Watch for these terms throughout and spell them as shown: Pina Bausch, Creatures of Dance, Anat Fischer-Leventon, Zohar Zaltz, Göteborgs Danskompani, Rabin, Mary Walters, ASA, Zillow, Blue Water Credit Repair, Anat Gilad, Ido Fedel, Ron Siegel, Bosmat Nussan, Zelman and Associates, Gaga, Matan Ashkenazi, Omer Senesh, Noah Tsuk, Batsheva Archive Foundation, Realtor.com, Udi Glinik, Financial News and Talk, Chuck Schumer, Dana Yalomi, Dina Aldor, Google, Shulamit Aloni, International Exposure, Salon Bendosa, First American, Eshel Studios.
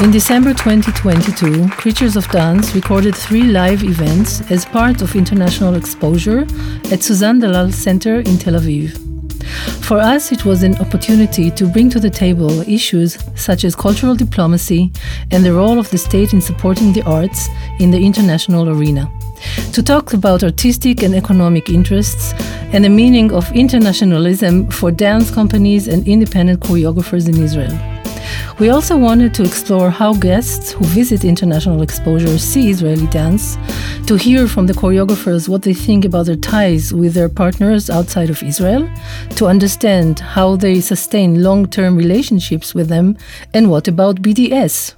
In December 2022, Creatures of Dance recorded 3 live events as part of International Exposure at Suzanne Dellal Center in Tel Aviv. For us, it was an opportunity to bring to the table issues such as cultural diplomacy and the role of the state in supporting the arts in the international arena, to talk about artistic and economic interests and the meaning of internationalism for dance companies and independent choreographers in Israel. We also wanted to explore how guests who visit International Exposure see Israeli dance, to hear from the choreographers what they think about their ties with their partners outside of Israel, to understand how they sustain long-term relationships with them, and what about BDS?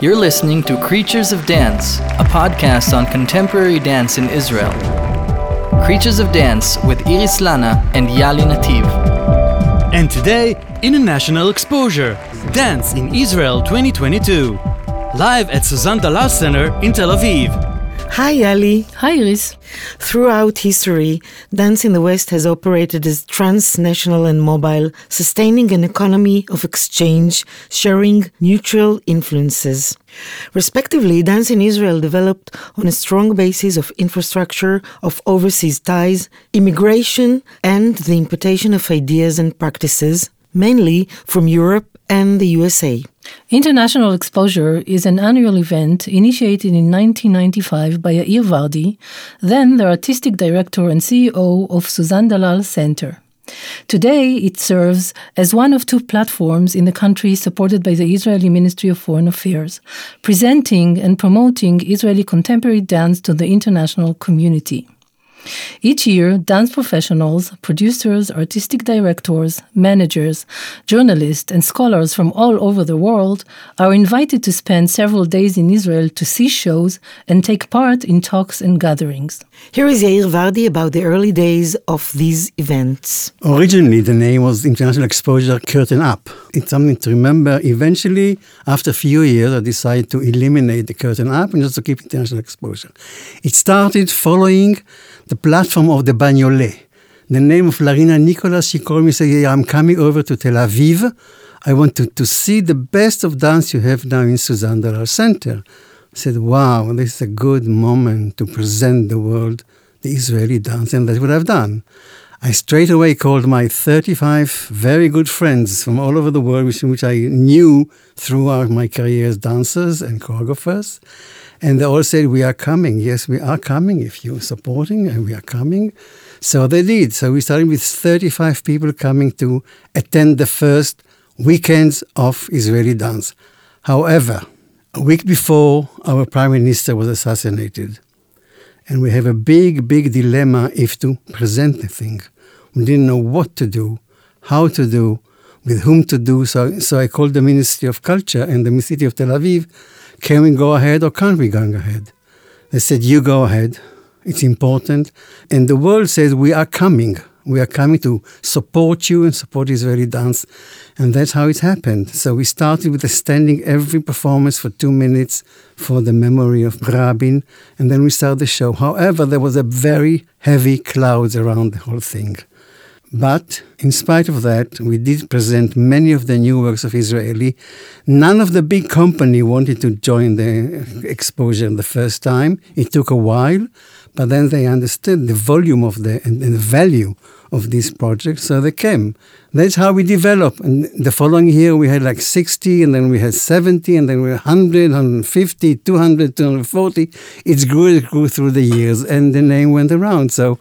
You're listening to Creatures of Dance, a podcast on contemporary dance in Israel. Creatures of Dance with Iris Lana and Yali Nativ. And today, International Exposure, Dance in Israel 2022. Live at Suzanne Dellal Center in Tel Aviv. Hi, Yali. Hi, Iris. Throughout history, dance in the West has operated as transnational and mobile, sustaining an economy of exchange, sharing mutual influences. Respectively, dance in Israel developed on a strong basis of infrastructure, of overseas ties, immigration, and the importation of ideas and practices, mainly from Europe and the USA. International Exposure is an annual event initiated in 1995 by Yair Vardi, then the artistic director and CEO of Suzanne Dellal Center. Today, it serves as one of 2 platforms in the country supported by the Israeli Ministry of Foreign Affairs, presenting and promoting Israeli contemporary dance to the international community. Each year, dance professionals, producers, artistic directors, managers, journalists, and scholars from all over the world are invited to spend several days in Israel to see shows and take part in talks and gatherings. Here is Yair Vardi about the early days of these events. Originally, the name was International Exposure Curtain Up. It's something to remember. Eventually, after a few years, I decided to eliminate the curtain up and just to keep International Exposure. It started following the platform of the Bagnolet. The name of Larina Nicholas, she called me and said, yeah, I'm coming over to Tel Aviv. I want to see the best of dance you have now in Suzanne Dellal Center. I said, wow, this is a good moment to present the world, the Israeli dance, and that's what I've done. I straight away called my 35 very good friends from all over the world, which I knew throughout my career as dancers and choreographers. And they all said, we are coming. Yes, we are coming. If you're supporting, and we are coming. So they did. So we started with 35 people coming to attend the first weekends of Israeli dance. However, a week before, our prime minister was assassinated. And we have a big, big dilemma if to present the thing. We didn't know what to do, how to do, with whom to do. So I called the Ministry of Culture and the City of Tel Aviv. Can we go ahead or can't we go ahead? They said, you go ahead. It's important. And the world says, we are coming. We are coming to support you and support Israeli dance. And that's how it happened. So we started with standing every performance for 2 minutes for the memory of Rabin. And then we started the show. However, there was a very heavy cloud around the whole thing. But in spite of that, we did present many of the new works of Israeli. None of the big company wanted to join the exposure the first time. It took a while, but then they understood the volume of and the value of this project, so they came. That's how we developed. And the following year, we had like 60, and then we had 70, and then we had 100, 150, 200, 240. It grew through the years, and the name went around. So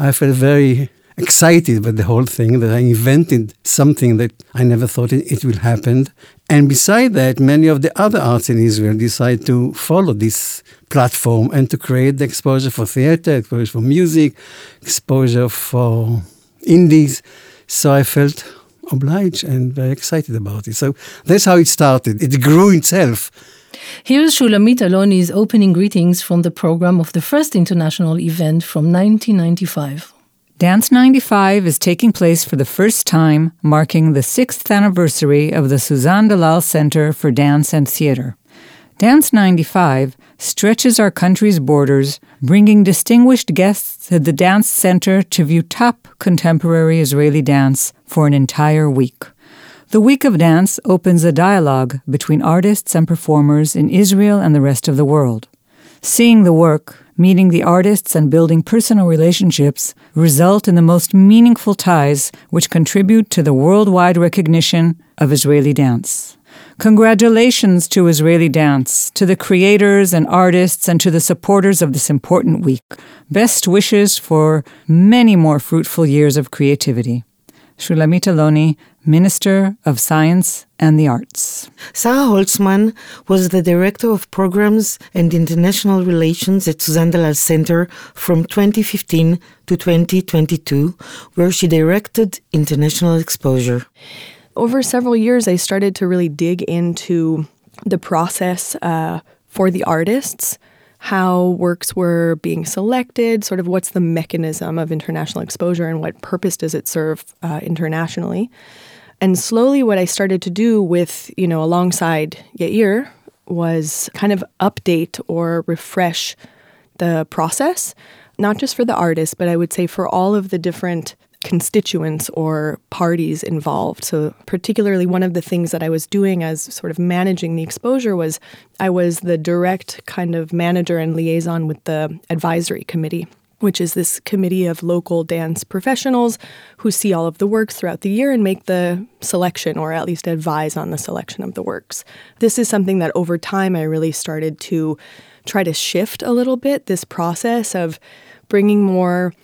I felt very excited by the whole thing, that I invented something that I never thought it will happen. And beside that, many of the other arts in Israel decided to follow this platform and to create the exposure for theater, exposure for music, exposure for indies. So I felt obliged and very excited about it. So that's how it started. It grew itself. Here's Shulamit Aloni's opening greetings from the program of the first international event from 1995. Dance 95 is taking place for the first time, marking the 6th anniversary of the Suzanne Dellal Center for Dance and Theater. Dance 95 stretches our country's borders, bringing distinguished guests to the Dance Center to view top contemporary Israeli dance for an entire week. The Week of Dance opens a dialogue between artists and performers in Israel and the rest of the world. Seeing the work, meeting the artists, and building personal relationships result in the most meaningful ties which contribute to the worldwide recognition of Israeli dance. Congratulations to Israeli dance, to the creators and artists, and to the supporters of this important week. Best wishes for many more fruitful years of creativity. Shulamit Aloni, Minister of Science and the Arts. Sarah Holtzman was the Director of Programs and International Relations at Suzanne Dellal Center from 2015 to 2022, where she directed International Exposure. Over several years, I started to really dig into the process for the artists, how works were being selected, sort of what's the mechanism of international exposure and what purpose does it serve internationally. And slowly what I started to do with, alongside Yair, was kind of update or refresh the process, not just for the artists, but I would say for all of the different constituents or parties involved. So particularly one of the things that I was doing as sort of managing the exposure was I was the direct kind of manager and liaison with the advisory committee, which is this committee of local dance professionals who see all of the works throughout the year and make the selection or at least advise on the selection of the works. This is something that over time I really started to try to shift a little bit, this process of bringing more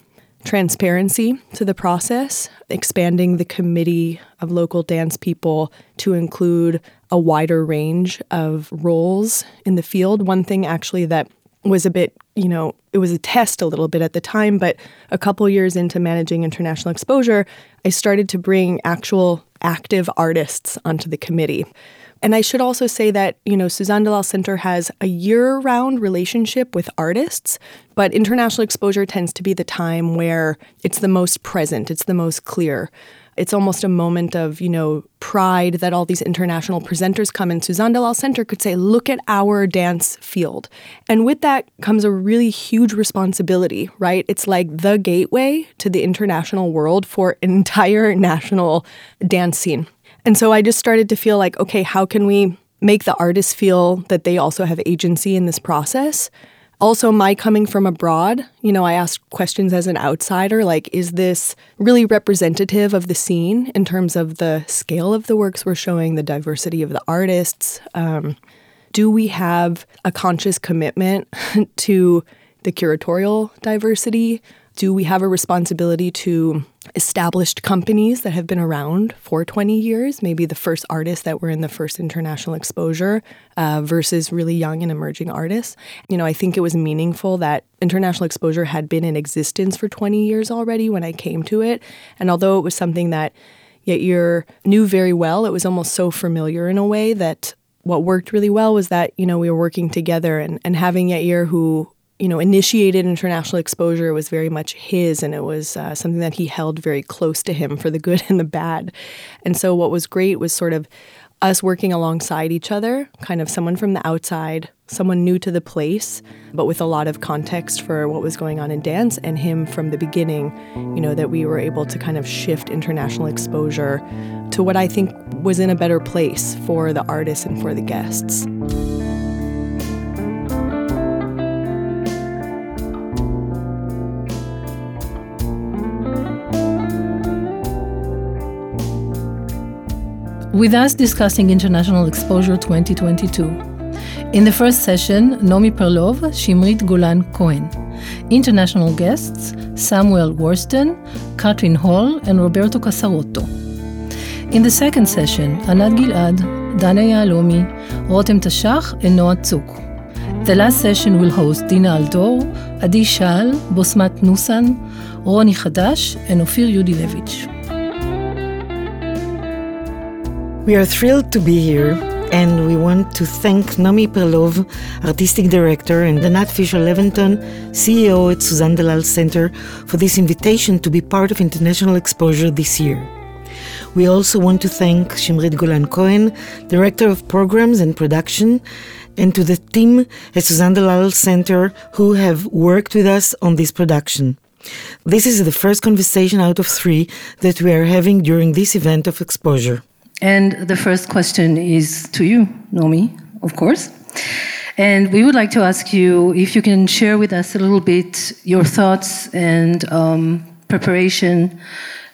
transparency to the process, expanding the committee of local dance people to include a wider range of roles in the field. One thing actually that was a bit, it was a test a little bit at the time, but a couple years into managing international exposure, I started to bring actual active artists onto the committee. And I should also say that, Suzanne Dellal Center has a year-round relationship with artists, but international exposure tends to be the time where it's the most present, it's the most clear. It's almost a moment of, pride that all these international presenters come and Suzanne Dellal Center could say, look at our dance field. And with that comes a really huge responsibility, right? It's like the gateway to the international world for an entire national dance scene. And so I just started to feel like, okay, how can we make the artists feel that they also have agency in this process? Also, my coming from abroad, I asked questions as an outsider, like, is this really representative of the scene in terms of the scale of the works we're showing, the diversity of the artists? Do we have a conscious commitment to the curatorial diversity? Do we have a responsibility to established companies that have been around for 20 years, maybe the first artists that were in the first international exposure versus really young and emerging artists? I think it was meaningful that international exposure had been in existence for 20 years already when I came to it. And although it was something that Yair knew very well, it was almost so familiar in a way that what worked really well was that, we were working together and having Yair who initiated international exposure was very much his, and it was something that he held very close to him for the good and the bad. And so what was great was sort of us working alongside each other, kind of someone from the outside, someone new to the place, but with a lot of context for what was going on in dance, and him from the beginning, that we were able to kind of shift international exposure to what I think was in a better place for the artists and for the guests. With us discussing International Exposure 2022. In the first session, Nomi Perlov, Shimrit Golan Cohen. International guests, Samuel Wursten, Katrin Hall, and Roberto Casarotto. In the second session, Anat Gilad, Dana Yalomi, Rotem Tashach, and Noah Tsuk. The last session will host Dina Aldor, Adi Shaal, Bosmat Nussan, Rony Khadash, and Ophir Yudilevich. We are thrilled to be here, and we want to thank Nomi Perlov, Artistic Director, and Anat Fischer-Leventon, CEO at Suzanne Dellal Center, for this invitation to be part of International Exposure this year. We also want to thank Shimrit Golan Cohen, Director of Programs and Production, and to the team at Suzanne Dellal Center who have worked with us on this production. This is the first conversation out of three that we are having during this event of exposure. And the first question is to you, Nomi, of course. And we would like to ask you if you can share with us a little bit your thoughts and preparation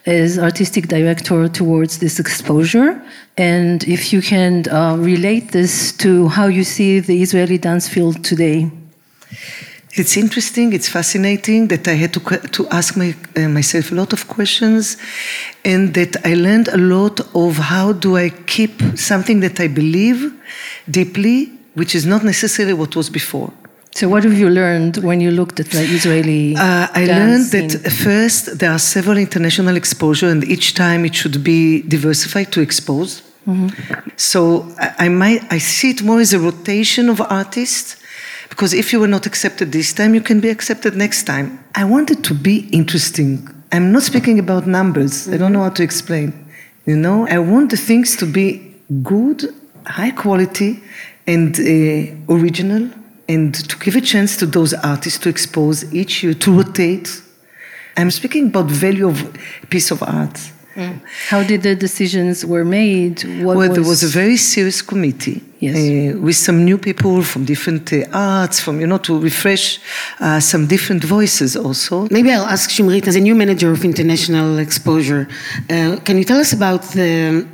as artistic director towards this exposure, and if you can relate this to how you see the Israeli dance field today. It's interesting, it's fascinating that I had to ask myself a lot of questions, and that I learned a lot of how do I keep something that I believe deeply, which is not necessarily what was before. So what have you learned when you looked at the Israeli dance scene? That first there are several international exposure, and each time it should be diversified to expose. Mm-hmm. So I see it more as a rotation of artists, because if you were not accepted this time, you can be accepted next time. I wanted to be interesting. I'm not speaking about numbers. Mm-hmm. I don't know how to explain. You know, I want the things to be good, high quality, and original, and to give a chance to those artists to expose each year, to rotate. I'm speaking about value of piece of art. Mm. How did the decisions were made? There was a very serious committee, yes, with some new people from different arts, from, you know, to refresh some different voices also. Maybe I'll ask Shimrit, as a new manager of international exposure, can you tell us about the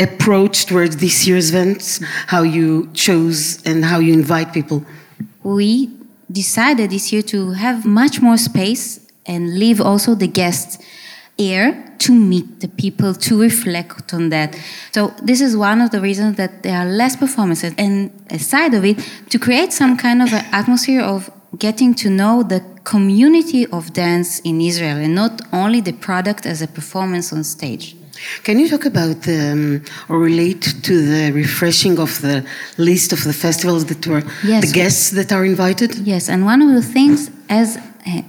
approach towards this year's events, how you chose and how you invite people? We decided this year to have much more space and leave also the guests air to meet the people, to reflect on that. So this is one of the reasons that there are less performances, and aside of it, to create some kind of an atmosphere of getting to know the community of dance in Israel and not only the product as a performance on stage. Can you talk about or relate to the refreshing of the list of the festivals that were, yes, the guests that are invited? Yes, and one of the things, as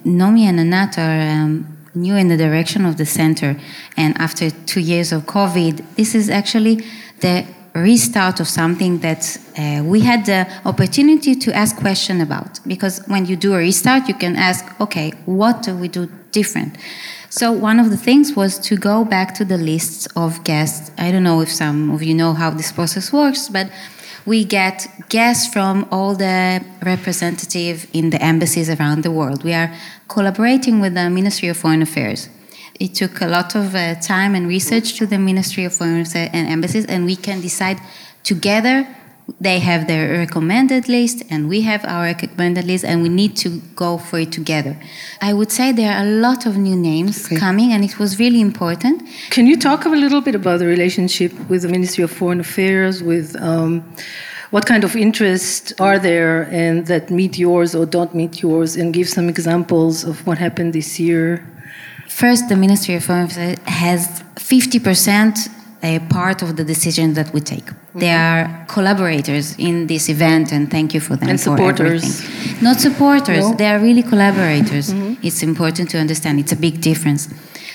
Nomi and Anat are new in the direction of the center, and after 2 years of COVID, this is actually the restart of something that we had the opportunity to ask questions about. Because when you do a restart, you can ask, okay, what do we do different? So one of the things was to go back to the lists of guests. I don't know if some of you know how this process works, but we get guests from all the representatives in the embassies around the world. We are collaborating with the Ministry of Foreign Affairs. It took a lot of time and research to the Ministry of Foreign Affairs and embassies, and we can decide together. They have their recommended list, and we have our recommended list, and we need to go for it together. I would say there are a lot of new names coming, and it was really important. Can you talk a little bit about the relationship with the Ministry of Foreign Affairs, with what kind of interests are there and that meet yours or don't meet yours, and give some examples of what happened this year? First, the Ministry of Foreign Affairs has 50% a part of the decision that we take. Mm-hmm. They are collaborators in this event, and thank you for them. And supporters. For everything. Not supporters, no. They are really collaborators. Mm-hmm. It's important to understand, it's a big difference.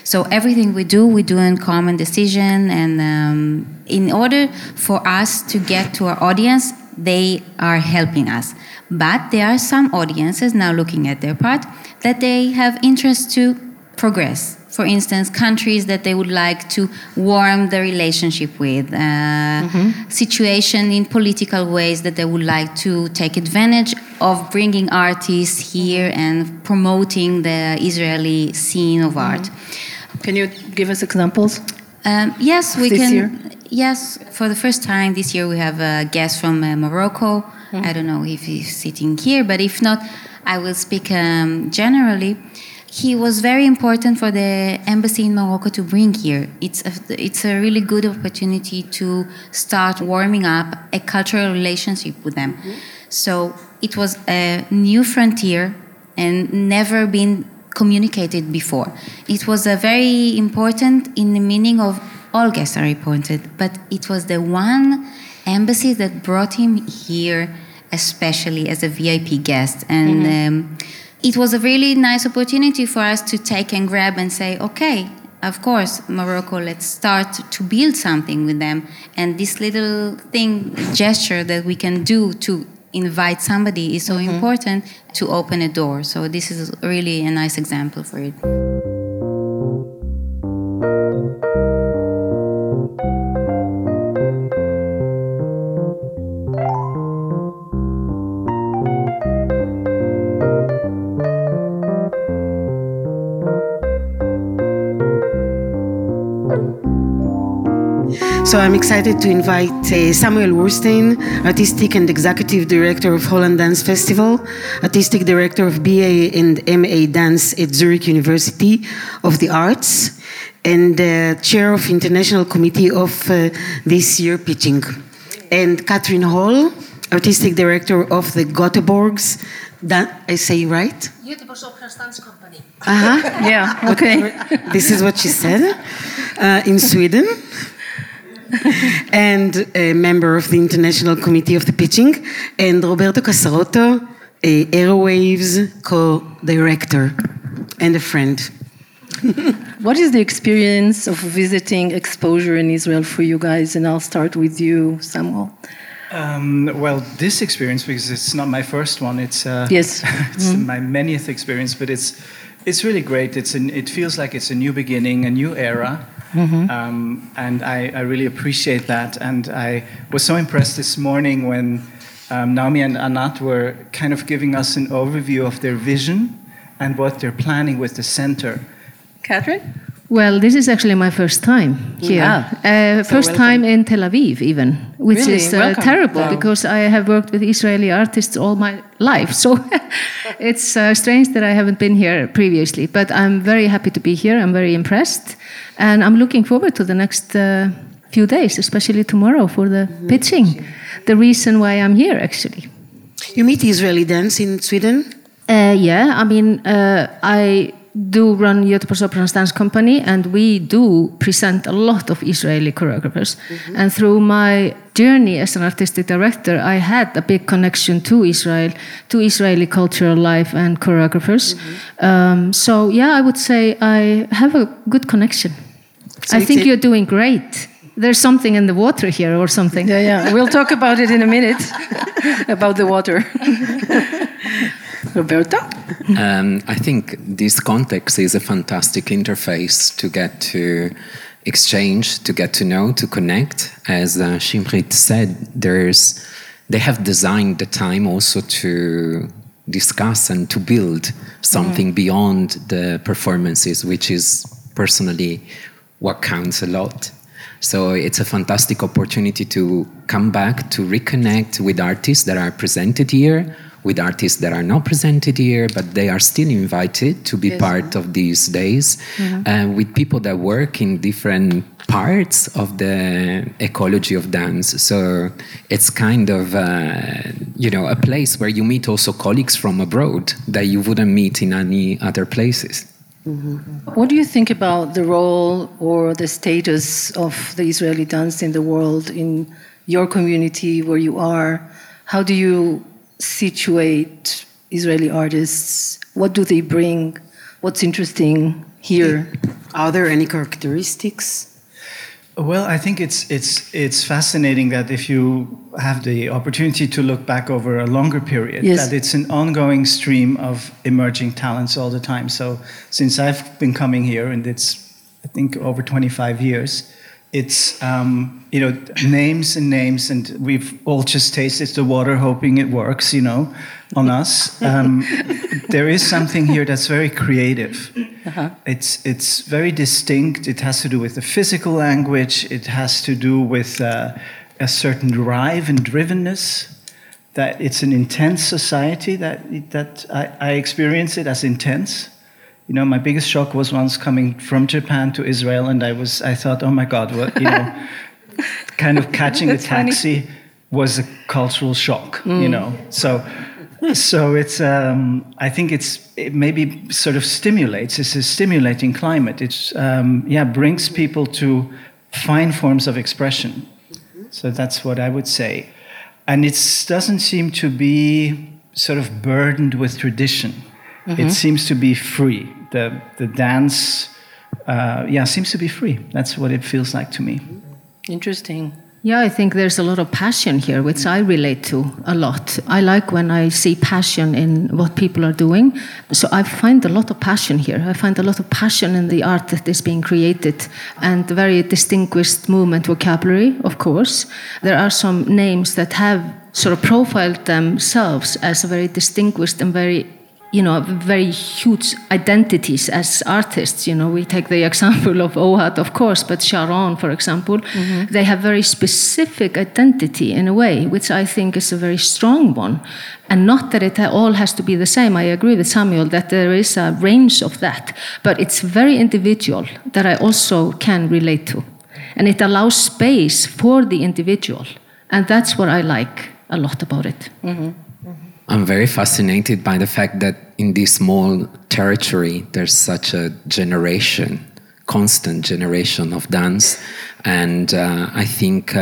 So everything we do in common decision, and in order for us to get to our audience, they are helping us. But there are some audiences, now looking at their part, that they have interest to progress. For instance, countries that they would like to warm the relationship with, mm-hmm, situation in political ways that they would like to take advantage of, bringing artists here and promoting the Israeli scene of art. Mm-hmm. Can you give us examples? Yes, we can. Year? Yes, for the first time this year we have a guest from Morocco. Mm-hmm. I don't know if he's sitting here, but if not, I will speak generally. He was very important for the embassy in Morocco to bring here. It's a really good opportunity to start warming up a cultural relationship with them. Mm-hmm. So it was a new frontier and never been communicated before. It was a very important in the meaning of all guests are important, but it was the one embassy that brought him here, especially as a VIP guest. And mm-hmm. It was a really nice opportunity for us to take and grab and say, okay, of course, Morocco, let's start to build something with them. And this little thing, gesture that we can do to invite somebody is so important to open a door. So this is really a nice example for it. So I'm excited to invite Samuel Wursten, Artistic and Executive Director of Holland Dance Festival, Artistic Director of BA and MA Dance at Zurich University of the Arts, and Chair of International Committee of this year pitching. And Katrin Hall, Artistic Director of the Göteborgs, I say right? Yotipo Opera and Dance Company. Yeah, okay. This is what she said, in Sweden. And a member of the International Committee of the Pitching, and Roberto Casarotto, a AeroWaves co-director and a friend. What is the experience of visiting Exposure in Israel for you guys? And I'll start with you, Samuel. Well, this experience, because it's not my first one, it's my 10th experience, but it's really great. It feels like it's a new beginning, a new era. And I really appreciate that. And I was so impressed this morning when Naomi and Anat were kind of giving us an overview of their vision and what they're planning with the center. Katrin? Well, this is actually my first time here. Yeah. First time in Tel Aviv even, which is terrible because I have worked with Israeli artists all my life. So it's strange that I haven't been here previously, but I'm very happy to be here. I'm very impressed. And I'm looking forward to the next few days, especially tomorrow for the pitching. The reason why I'm here, actually. You meet Israeli dance in Sweden? Yeah, I mean, I do run Göteborgs Opera and Dance Company, and we do present a lot of Israeli choreographers. And through my journey as an artistic director, I had a big connection to Israel, to Israeli cultural life and choreographers. So yeah, I would say I have a good connection. So I think you're doing great. There's something in the water here or something. Yeah. We'll talk about it in a minute, about the water. Roberto? I think this context is a fantastic interface to get to exchange, to get to know, to connect. As Shimrit said, they have designed the time also to discuss and to build something beyond the performances, which is personally what counts a lot. So it's a fantastic opportunity to come back, to reconnect with artists that are presented here, with artists that are not presented here, but they are still invited to be part of these days, with people that work in different parts of the ecology of dance. So it's kind of, a place where you meet also colleagues from abroad that you wouldn't meet in any other places. What do you think about the role or the status of the Israeli dance in the world, in your community where you are? How do you situate Israeli artists? What do they bring? What's interesting here? Are there any characteristics? Well, I think it's fascinating that if you have the opportunity to look back over a longer period, that it's an ongoing stream of emerging talents all the time. So since I've been coming here, and it's, I think, over 25 years, it's, names and names, and we've all just tasted the water hoping it works, on us. There is something here that's very creative. It's very distinct. It has to do with the physical language. It has to do with a certain drive and drivenness. That it's an intense society that I experience it as intense. My biggest shock was once coming from Japan to Israel, and I thought, oh my God, what, kind of catching a taxi was a cultural shock, So it's, I think it maybe sort of stimulates, it's a stimulating climate. It's, brings people to fine forms of expression. So that's what I would say. And it doesn't seem to be sort of burdened with tradition. It seems to be free. The dance seems to be free. That's what it feels like to me. Interesting. Yeah, I think there's a lot of passion here, which I relate to a lot. I like when I see passion in what people are doing. So I find a lot of passion here. I find a lot of passion in the art that is being created, and very distinguished movement vocabulary, of course. There are some names that have sort of profiled themselves as very distinguished and very huge identities as artists. You know, we take the example of Ohad, of course, but Sharon, for example, they have very specific identity in a way, which I think is a very strong one. And not that it all has to be the same. I agree with Samuel that there is a range of that, but it's very individual that I also can relate to. And it allows space for the individual. And that's what I like a lot about it. Mm-hmm. I'm very fascinated by the fact that in this small territory, there's such a constant generation of dance. And I think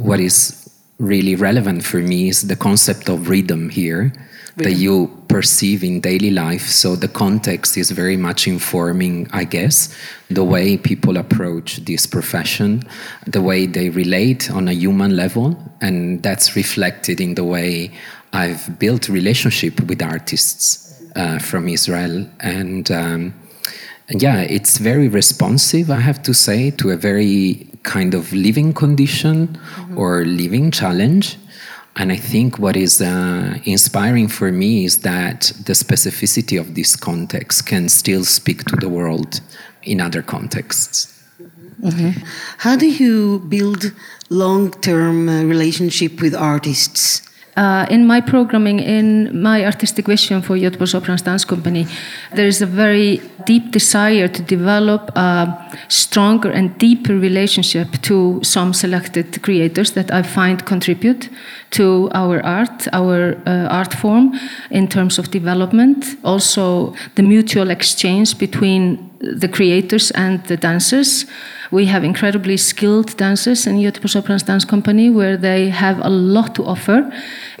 what is really relevant for me is the concept of rhythm here that you perceive in daily life. So the context is very much informing, I guess, the way people approach this profession, the way they relate on a human level. And that's reflected in the way I've built relationship with artists from Israel, and it's very responsive, I have to say, to a very kind of living condition or living challenge. And I think what is inspiring for me is that the specificity of this context can still speak to the world in other contexts. Mm-hmm. How do you build long-term relationship with artists? In my programming, in my artistic vision for Göteborgs Opera and Dance Company, there is a very deep desire to develop a stronger and deeper relationship to some selected creators that I find contribute to our art form in terms of development. Also, the mutual exchange between the creators and the dancers. We have incredibly skilled dancers in Yotipo Opera and Dance Company, where they have a lot to offer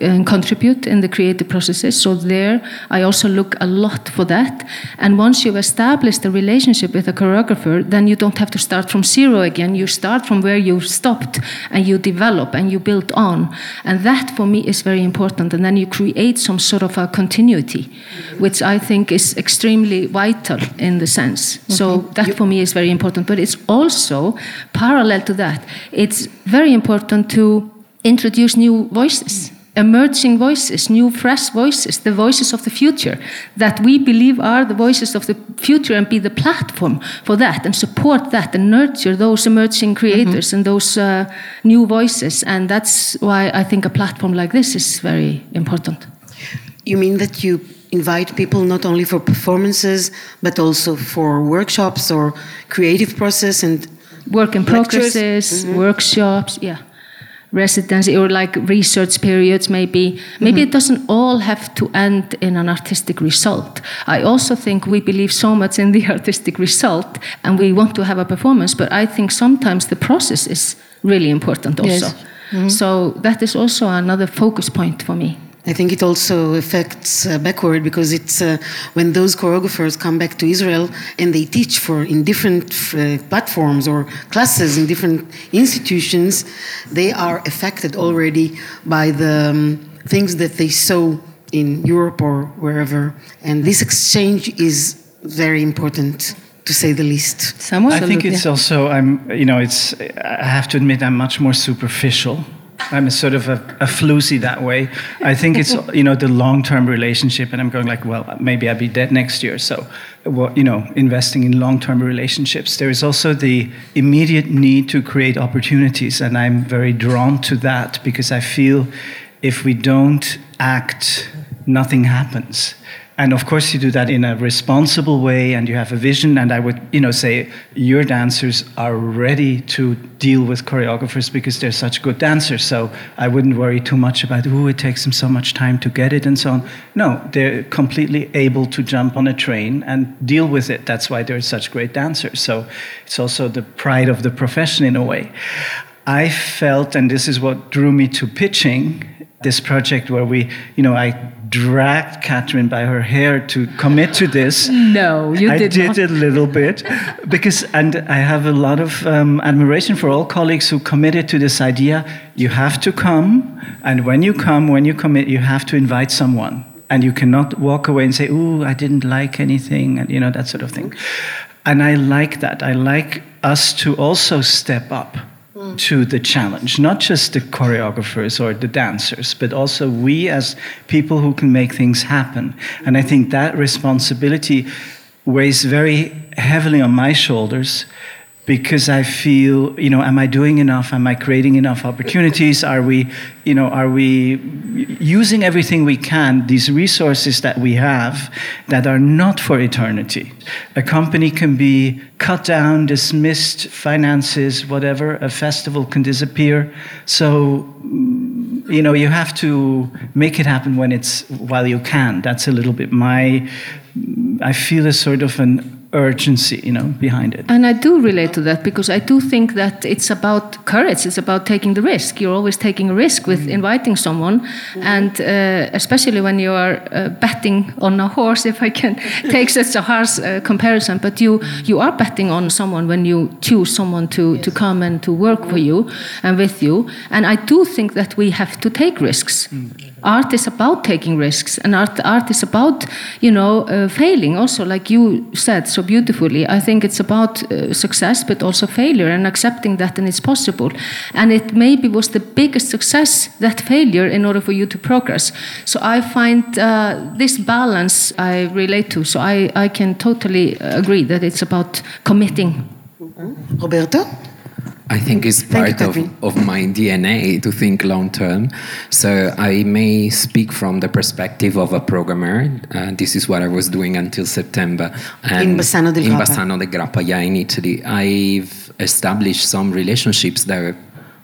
and contribute in the creative processes. So there, I also look a lot for that. And once you've established a relationship with a choreographer, then you don't have to start from zero again. You start from where you stopped, and you develop and you build on. And that, for me, is very important. And then you create some sort of a continuity, which I think is extremely vital in the sense. So that for me is very important. But it's also parallel to that. It's very important to introduce new voices, emerging voices, new fresh voices, the voices of the future that we believe are the voices of the future, and be the platform for that and support that and nurture those emerging creators and those new voices. And that's why I think a platform like this is very important. You mean that you invite people not only for performances, but also for workshops or creative process and work in progresses, workshops, residency, or like research periods maybe. Maybe it doesn't all have to end in an artistic result. I also think we believe so much in the artistic result, and we want to have a performance, but I think sometimes the process is really important also. Yes. So that is also another focus point for me. I think it also affects backward, because it's when those choreographers come back to Israel and they teach in different platforms or classes in different institutions, they are affected already by the things that they saw in Europe or wherever. And this exchange is very important, to say the least. Samuel, I think it's also, I have to admit, I'm much more superficial. I'm a sort of a floozy that way. I think it's, the long-term relationship, and I'm going like, well, maybe I'll be dead next year. So, investing in long-term relationships. There is also the immediate need to create opportunities, and I'm very drawn to that, because I feel if we don't act, nothing happens. And of course, you do that in a responsible way, and you have a vision. And I would, say your dancers are ready to deal with choreographers because they're such good dancers. So I wouldn't worry too much about, it takes them so much time to get it and so on. No, they're completely able to jump on a train and deal with it. That's why they're such great dancers. So it's also the pride of the profession in a way. I felt, and this is what drew me to pitching this project, where we, I dragged Katrin by her hair to commit to this. No, you did not. I did a little bit because, and I have a lot of admiration for all colleagues who committed to this idea. You have to come, and when you come, when you commit, you have to invite someone, and you cannot walk away and say, "Ooh, I didn't like anything," and you know that sort of thing. And I like that. I like us to also step up to the challenge, not just the choreographers or the dancers, but also we as people who can make things happen. And I think that responsibility weighs very heavily on my shoulders, because I feel, you know, am I doing enough? Am I creating enough opportunities? Are we, you know, are we using everything we can, these resources that we have that are not for eternity? A company can be cut down, dismissed, finances, whatever. A festival can disappear. So, you know, you have to make it happen when it's, while you can. That's a little bit my, I feel a sort of an urgency, you know, behind it. And I do relate to that, because I do think that it's about courage, it's about taking the risk. You're always taking a risk with inviting someone, and especially when you are betting on a horse, if I can take such a harsh comparison, but you are betting on someone when you choose someone to come and to work for you and with you. And I do think that we have to take risks. Art is about taking risks, and art is about, you know, failing also, like you said so beautifully. I think it's about success, but also failure, and accepting that, and it's possible. And it maybe was the biggest success, that failure, in order for you to progress. So I find this balance I relate to. So I can totally agree that it's about committing. Roberto? I think it's part of my DNA to think long-term. So I may speak from the perspective of a programmer. This is what I was doing until September. And in Bassano del Grappa, yeah, in Italy. I've established some relationships that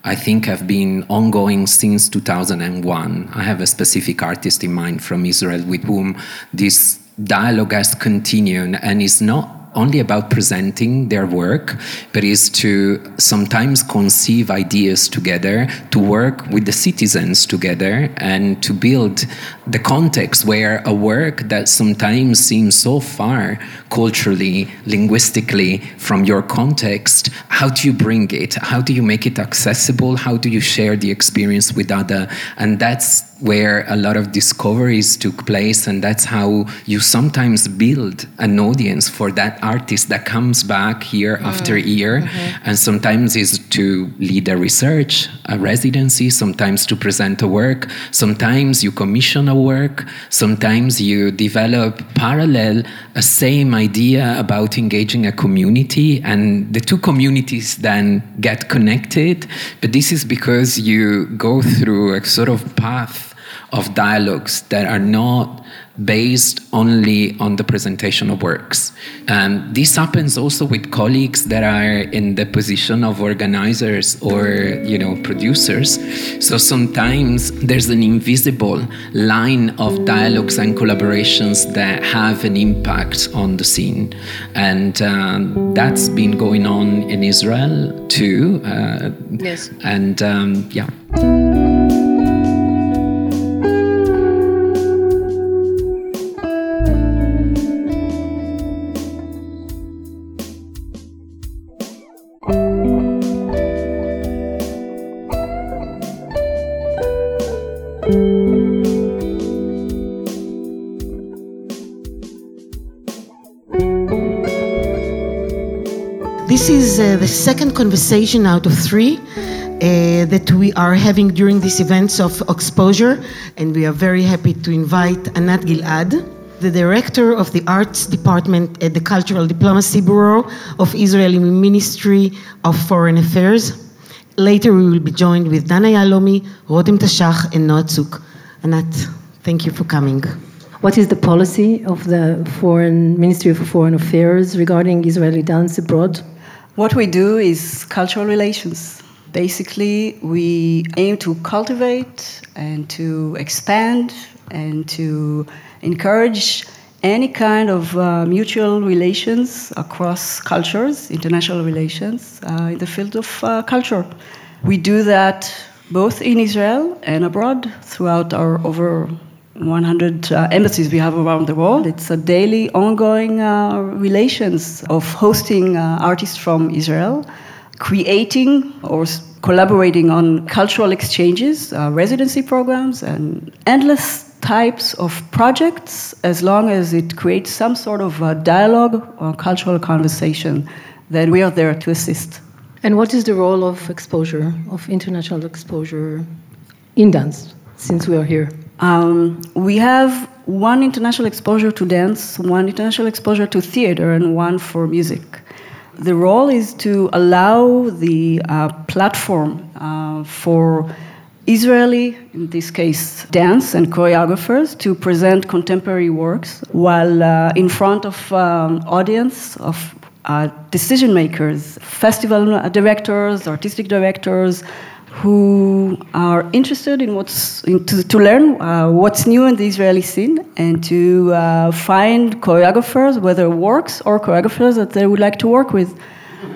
I think have been ongoing since 2001. I have a specific artist in mind from Israel with whom this dialogue has continued, and it's not only about presenting their work, but is to sometimes conceive ideas together, to work with the citizens together, and to build the context where a work that sometimes seems so far culturally, linguistically from your context, how do you bring it? How do you make it accessible? How do you share the experience with others? And that's where a lot of discoveries took place, and that's how you sometimes build an audience for that artist that comes back year after year, and sometimes is to lead a research, a residency, sometimes to present a work, sometimes you commission a work, sometimes you develop parallel a same idea about engaging a community, and the two communities then get connected. But this is because you go through a sort of path of dialogues that are not based only on the presentation of works. This happens also with colleagues that are in the position of organizers or, you know, producers. So sometimes there's an invisible line of dialogues and collaborations that have an impact on the scene. And that's been going on in Israel too. Yes. And yeah. This is the second conversation out of three that we are having during these events of exposure, and we are very happy to invite Anat Gilad, the director of the Arts Department at the Cultural Diplomacy Bureau of Israeli Ministry of Foreign Affairs. Later we will be joined with Dana Yalomi, Rotem Tashach, and Noah Tsuk. Anat, thank you for coming. What is the policy of the Ministry of Foreign Affairs regarding Israeli dance abroad? What we do is cultural relations. Basically, we aim to cultivate and to expand and to encourage any kind of mutual relations across cultures, international relations, in the field of culture. We do that both in Israel and abroad throughout our over 100 embassies we have around the world. It's a daily ongoing relations of hosting artists from Israel, creating or collaborating on cultural exchanges, residency programs, and endless types of projects, as long as it creates some sort of dialogue or cultural conversation, then we are there to assist. And what is the role of exposure, of international exposure in dance, since we are here? We have one international exposure to dance, one international exposure to theater, and one for music. The role is to allow the platform for Israeli, in this case, dance and choreographers to present contemporary works while in front of audience of decision makers, festival directors, artistic directors, who are interested in to learn what's new in the Israeli scene and to find choreographers, whether works or choreographers that they would like to work with.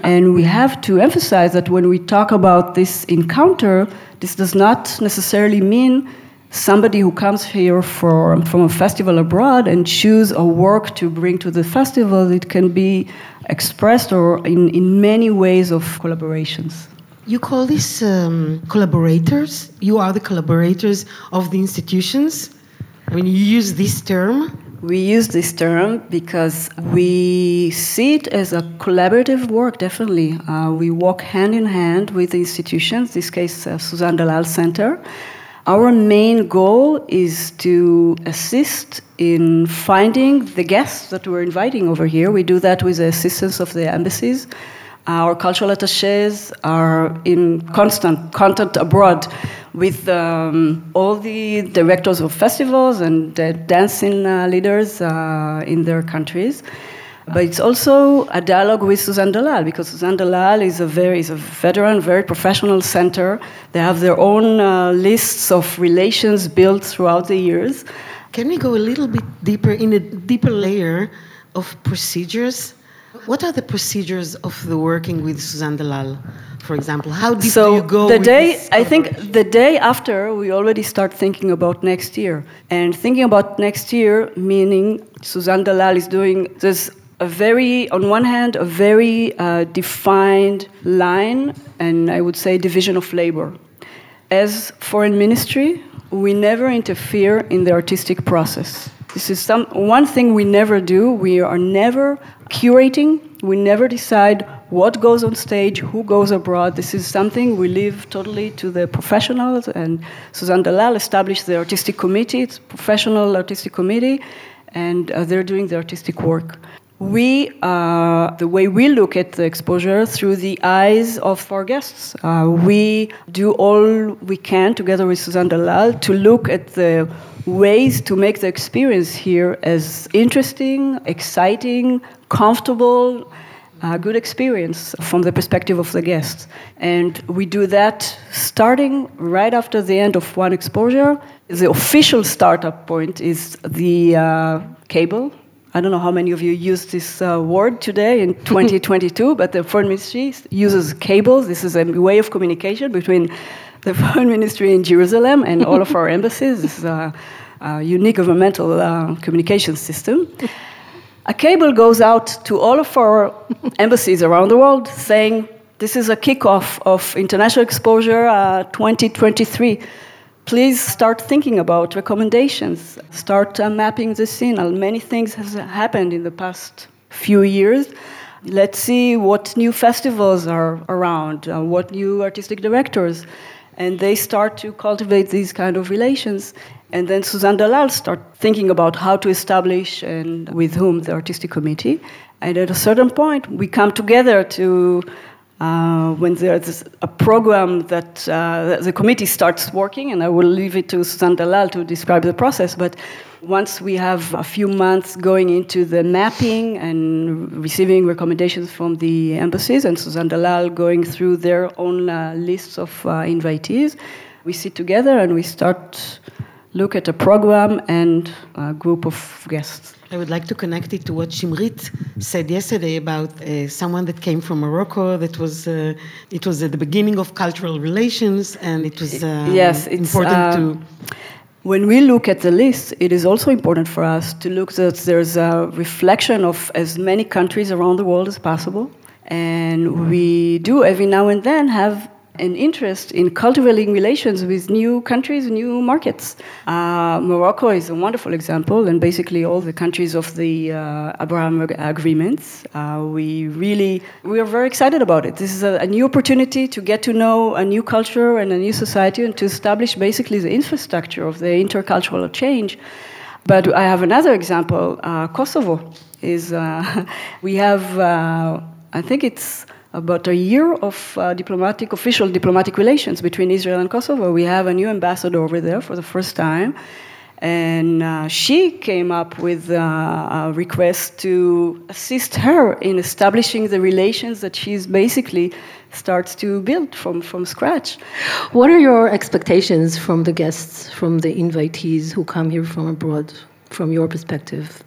And we have to emphasize that when we talk about this encounter, this does not necessarily mean somebody who comes here from a festival abroad and choose a work to bring to the festival. It can be expressed or in many ways of collaborations. You call this collaborators? You are the collaborators of the institutions? I mean, you use this term? We use this term because we see it as a collaborative work, definitely. We walk hand in hand with the institutions, in this case, Suzanne Dellal Center. Our main goal is to assist in finding the guests that we're inviting over here. We do that with the assistance of the embassies. Our cultural attachés are in constant contact abroad with all the directors of festivals and dancing leaders in their countries. But it's also a dialogue with Suzanne Dellal, because Suzanne Dellal is a veteran, very professional center. They have their own lists of relations built throughout the years. Can we go a little bit deeper, in a deeper layer of procedures? What are the procedures of the working with Suzanne Dellal, for example? How deep do you go with this? I think the day after, we already start thinking about next year. And thinking about next year, meaning Suzanne Dellal is doing this on one hand, a very defined line, and I would say division of labor. As foreign ministry, we never interfere in the artistic process. This is one thing we never do. We are never curating. We never decide what goes on stage, who goes abroad. This is something we leave totally to the professionals. And Suzanne Dellal established the artistic committee. It's a professional artistic committee. And they're doing the artistic work. The way we look at the exposure through the eyes of our guests. We do all we can together with Suzanne Dellal to look at the ways to make the experience here as interesting, exciting, comfortable, a good experience from the perspective of the guests. And we do that starting right after the end of one exposure. The official startup point is the cable. I don't know how many of you use this word today in 2022, but the Foreign Ministry uses cables. This is a way of communication between the Foreign Ministry in Jerusalem and all of our embassies. This is a unique governmental communication system. A cable goes out to all of our embassies around the world saying, this is a kickoff of International Exposure 2023. Please start thinking about recommendations. Start mapping the scene. Many things have happened in the past few years. Let's see what new festivals are around, what new artistic directors. And they start to cultivate these kind of relations. And then Suzanne Dellal starts thinking about how to establish and with whom the artistic committee. And at a certain point, we come together to... when there's a program that the committee starts working, and I will leave it to Suzanne Dellal to describe the process, but once we have a few months going into the mapping and receiving recommendations from the embassies, and Suzanne Dellal going through their own lists of invitees, we sit together and we start look at a program and a group of guests. I would like to connect it to what Shimrit said yesterday about someone that came from Morocco. That was it was at the beginning of cultural relations, and it was important to. When we look at the list, it is also important for us to look that there's a reflection of as many countries around the world as possible. And we do every now and then have an interest in cultivating relations with new countries, new markets. Morocco is a wonderful example, and basically all the countries of the Abraham agreements. We are very excited about it. This is a new opportunity to get to know a new culture and a new society and to establish basically the infrastructure of the intercultural change. But I have another example. Kosovo is, we have, I think it's about a year of official diplomatic relations between Israel and Kosovo. We have a new ambassador over there for the first time, and she came up with a request to assist her in establishing the relations that she's basically starts to build from scratch. What are your expectations from the guests, from the invitees who come here from abroad, from your perspective?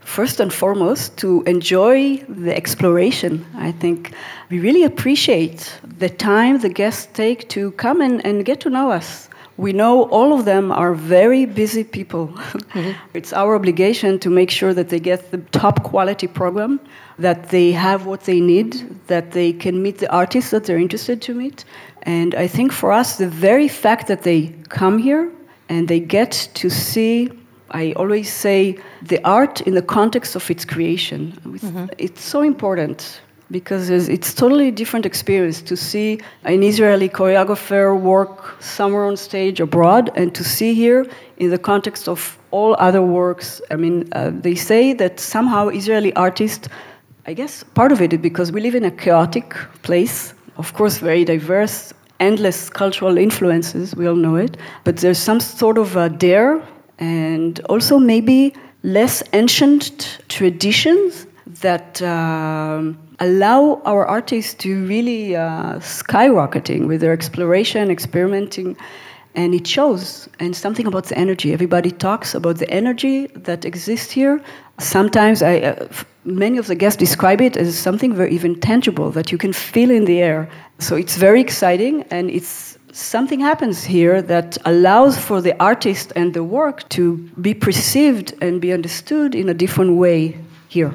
First and foremost, to enjoy the exploration, I think. We really appreciate the time the guests take to come and get to know us. We know all of them are very busy people. Mm-hmm. It's our obligation to make sure that they get the top quality program, that they have what they need, that they can meet the artists that they're interested to meet. And I think for us, the very fact that they come here and they get to see, I always say, the art in the context of its creation. Mm-hmm. It's so important because it's totally different experience to see an Israeli choreographer work somewhere on stage abroad and to see here in the context of all other works. I mean, they say that somehow Israeli artists, I guess part of it is because we live in a chaotic place, of course very diverse, endless cultural influences, we all know it, but there's some sort of a dare and also maybe less ancient traditions that allow our artists to really skyrocketing with their exploration, experimenting, and it shows. And something about the energy. Everybody talks about the energy that exists here. Sometimes many of the guests describe it as something very even tangible that you can feel in the air. So it's very exciting, and it's something happens here that allows for the artist and the work to be perceived and be understood in a different way here.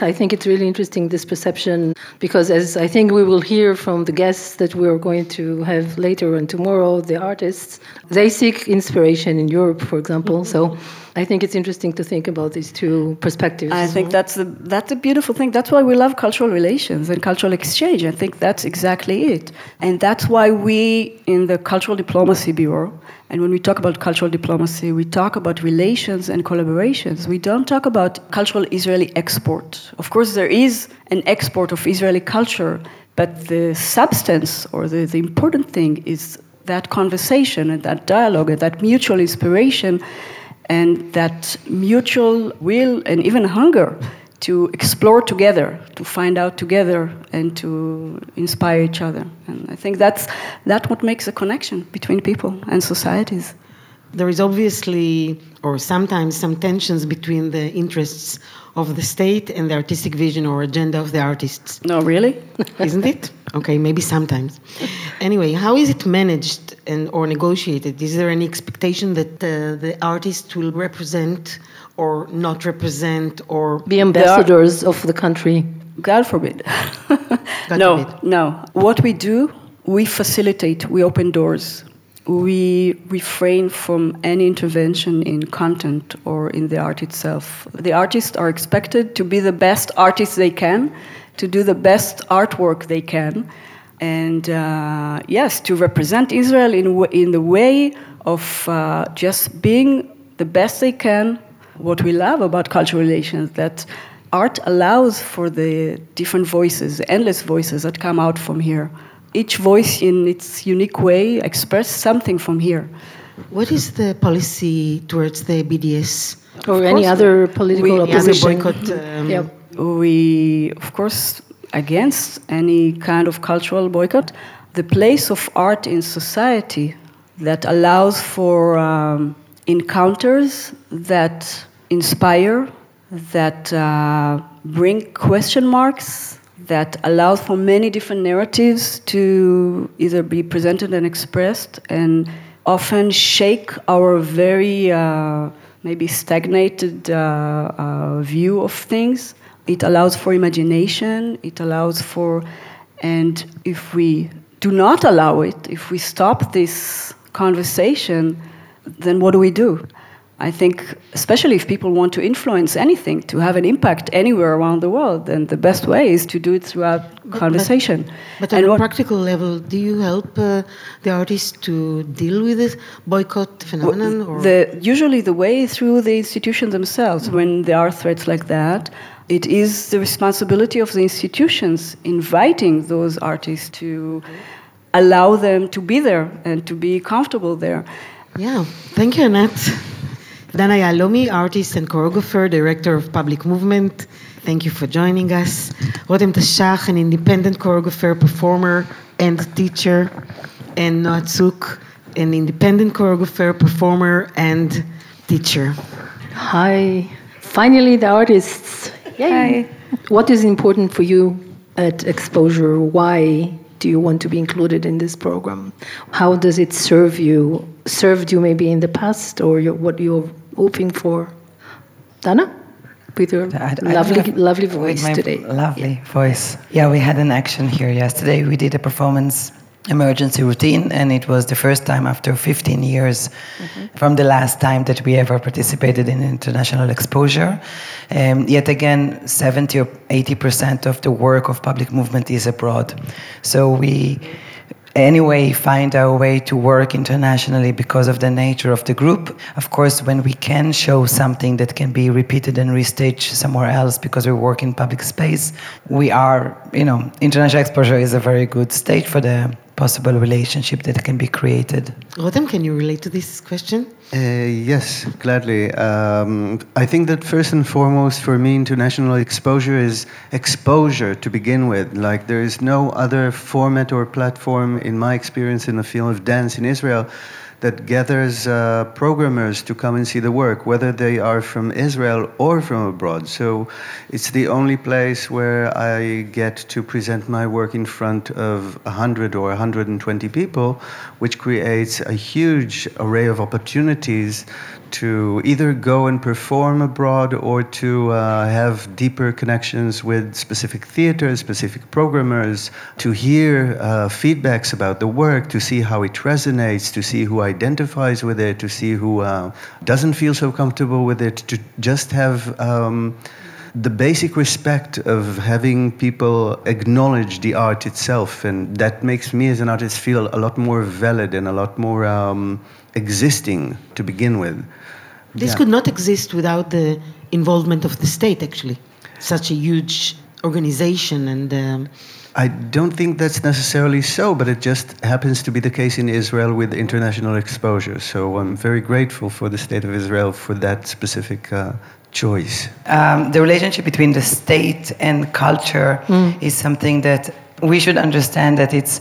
I think it's really interesting, this perception, because as I think we will hear from the guests that we're going to have later and tomorrow, the artists, they seek inspiration in Europe, for example. Mm-hmm. So I think it's interesting to think about these two perspectives. I think that's a beautiful thing. That's why we love cultural relations and cultural exchange. I think that's exactly it. And that's why we, in the Cultural Diplomacy Bureau, and when we talk about cultural diplomacy, we talk about relations and collaborations. We don't talk about cultural Israeli export. Of course, there is an export of Israeli culture, but the substance or the important thing is that conversation and that dialogue and that mutual inspiration and that mutual will and even hunger to explore together, to find out together, and to inspire each other. And I think that's what makes a connection between people and societies. There is obviously, or sometimes, some tensions between the interests of the state and the artistic vision or agenda of the artists. No, really? Isn't it? Okay, maybe sometimes. Anyway, how is it managed and or negotiated? Is there any expectation that the artists will represent or not represent or be ambassadors of the country? God forbid. No. What we do, we facilitate, we open doors. We refrain from any intervention in content or in the art itself. The artists are expected to be the best artists they can, to do the best artwork they can, and yes, to represent Israel in the way of just being the best they can. What we love about cultural relations, that art allows for the different voices, the endless voices that come out from here. Each voice in its unique way expresses something from here. What is the policy towards the BDS? Or any other political opposition? We, of course, against any kind of cultural boycott. The place of art in society that allows for encounters that inspire, that bring question marks, that allows for many different narratives to either be presented and expressed, and often shake our very maybe stagnated view of things. It allows for imagination, it allows for, and if we do not allow it, if we stop this conversation, then what do we do? I think, especially if people want to influence anything, to have an impact anywhere around the world, then the best way is to do it throughout conversation. But on a practical level, do you help the artists to deal with this boycott phenomenon? Usually the way through the institutions themselves, mm-hmm. when there are threats like that, it is the responsibility of the institutions inviting those artists to mm-hmm. allow them to be there and to be comfortable there. Yeah, thank you, Anat. Dana Yalomi, artist and choreographer, director of Public Movement. Thank you for joining us. Rotem Tashach, an independent choreographer, performer, and teacher. And Noah Tsuk, an independent choreographer, performer, and teacher. Hi. Finally, the artists. Yay. Hi. What is important for you at Exposure? Why do you want to be included in this program? How does it serve you? Served you maybe in the past, or what you're hoping for? Dana? With your lovely voice today. Lovely voice. Yeah, we had an action here yesterday. We did a performance emergency routine, and it was the first time after 15 years mm-hmm. from the last time that we ever participated in International Exposure. Yet again, 70 or 80% of the work of Public Movement is abroad. So we anyway find our way to work internationally because of the nature of the group. Of course, when we can show something that can be repeated and restaged somewhere else because we work in public space, we are, International Exposure is a very good stage for the possible relationship that can be created. Rotem, can you relate to this question? Yes, gladly. I think that first and foremost for me, International Exposure is exposure to begin with. Like, there is no other format or platform in my experience in the field of dance in Israel that gathers programmers to come and see the work, whether they are from Israel or from abroad. So it's the only place where I get to present my work in front of 100 or 120 people, which creates a huge array of opportunities to either go and perform abroad or to have deeper connections with specific theaters, specific programmers, to hear feedbacks about the work, to see how it resonates, to see who identifies with it, to see who doesn't feel so comfortable with it, to just have the basic respect of having people acknowledge the art itself. And that makes me as an artist feel a lot more valid and a lot more existing to begin with. This could not exist without the involvement of the state, actually. Such a huge organization and... I don't think that's necessarily so, but it just happens to be the case in Israel with International Exposure. So I'm very grateful for the State of Israel for that specific choice. The relationship between the state and culture is something that we should understand, that it's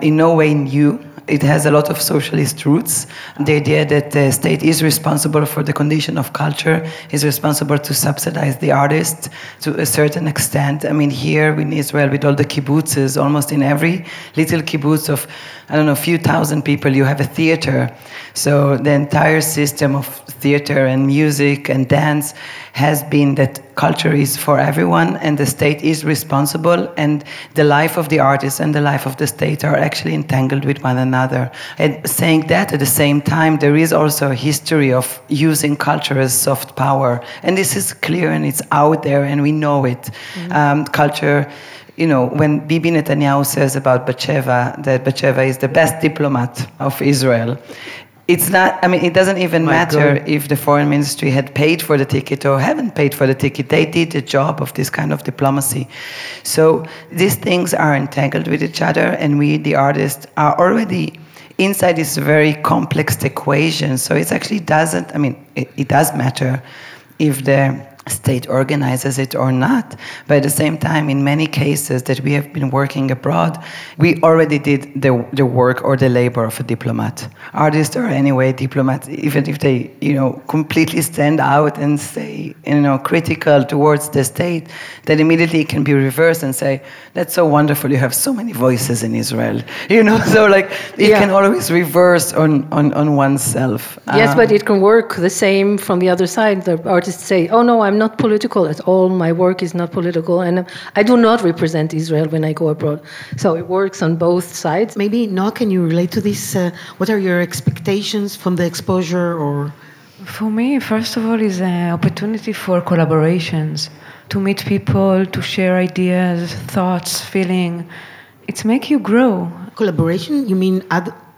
in no way new. It has a lot of socialist roots. The idea that the state is responsible for the condition of culture, is responsible to subsidize the artists to a certain extent. I mean, here in Israel, with all the kibbutzes, almost in every little kibbutz of, a few thousand people, you have a theater. So the entire system of theater and music and dance has been that culture is for everyone, and the state is responsible, and the life of the artist and the life of the state are actually entangled with one another. And saying that, at the same time, there is also a history of using culture as soft power, and this is clear, and it's out there, and we know it. Mm-hmm. Culture... when Bibi Netanyahu says about Batsheva, that Batsheva is the best diplomat of Israel, it's not, it doesn't even matter if the foreign ministry had paid for the ticket or haven't paid for the ticket. They did the job of this kind of diplomacy. So these things are entangled with each other, and we, the artists, are already inside this very complex equation. So it actually doesn't, it does matter if the state organizes it or not. But at the same time, in many cases that we have been working abroad, we already did the work or the labor of a diplomat. Artists are anyway diplomats, even if they, completely stand out and say, critical towards the state, that immediately can be reversed and say, that's so wonderful, you have so many voices in Israel. So it can always reverse on oneself. Yes, but it can work the same from the other side. The artists say, oh no, I'm not political at all, my work is not political, and I do not represent Israel when I go abroad. So it works on both sides. Maybe, Noah, can you relate to this? What are your expectations from the exposure? Or for me, first of all, is an opportunity for collaborations, to meet people, to share ideas, thoughts, feeling. It's make you grow. Collaboration, you mean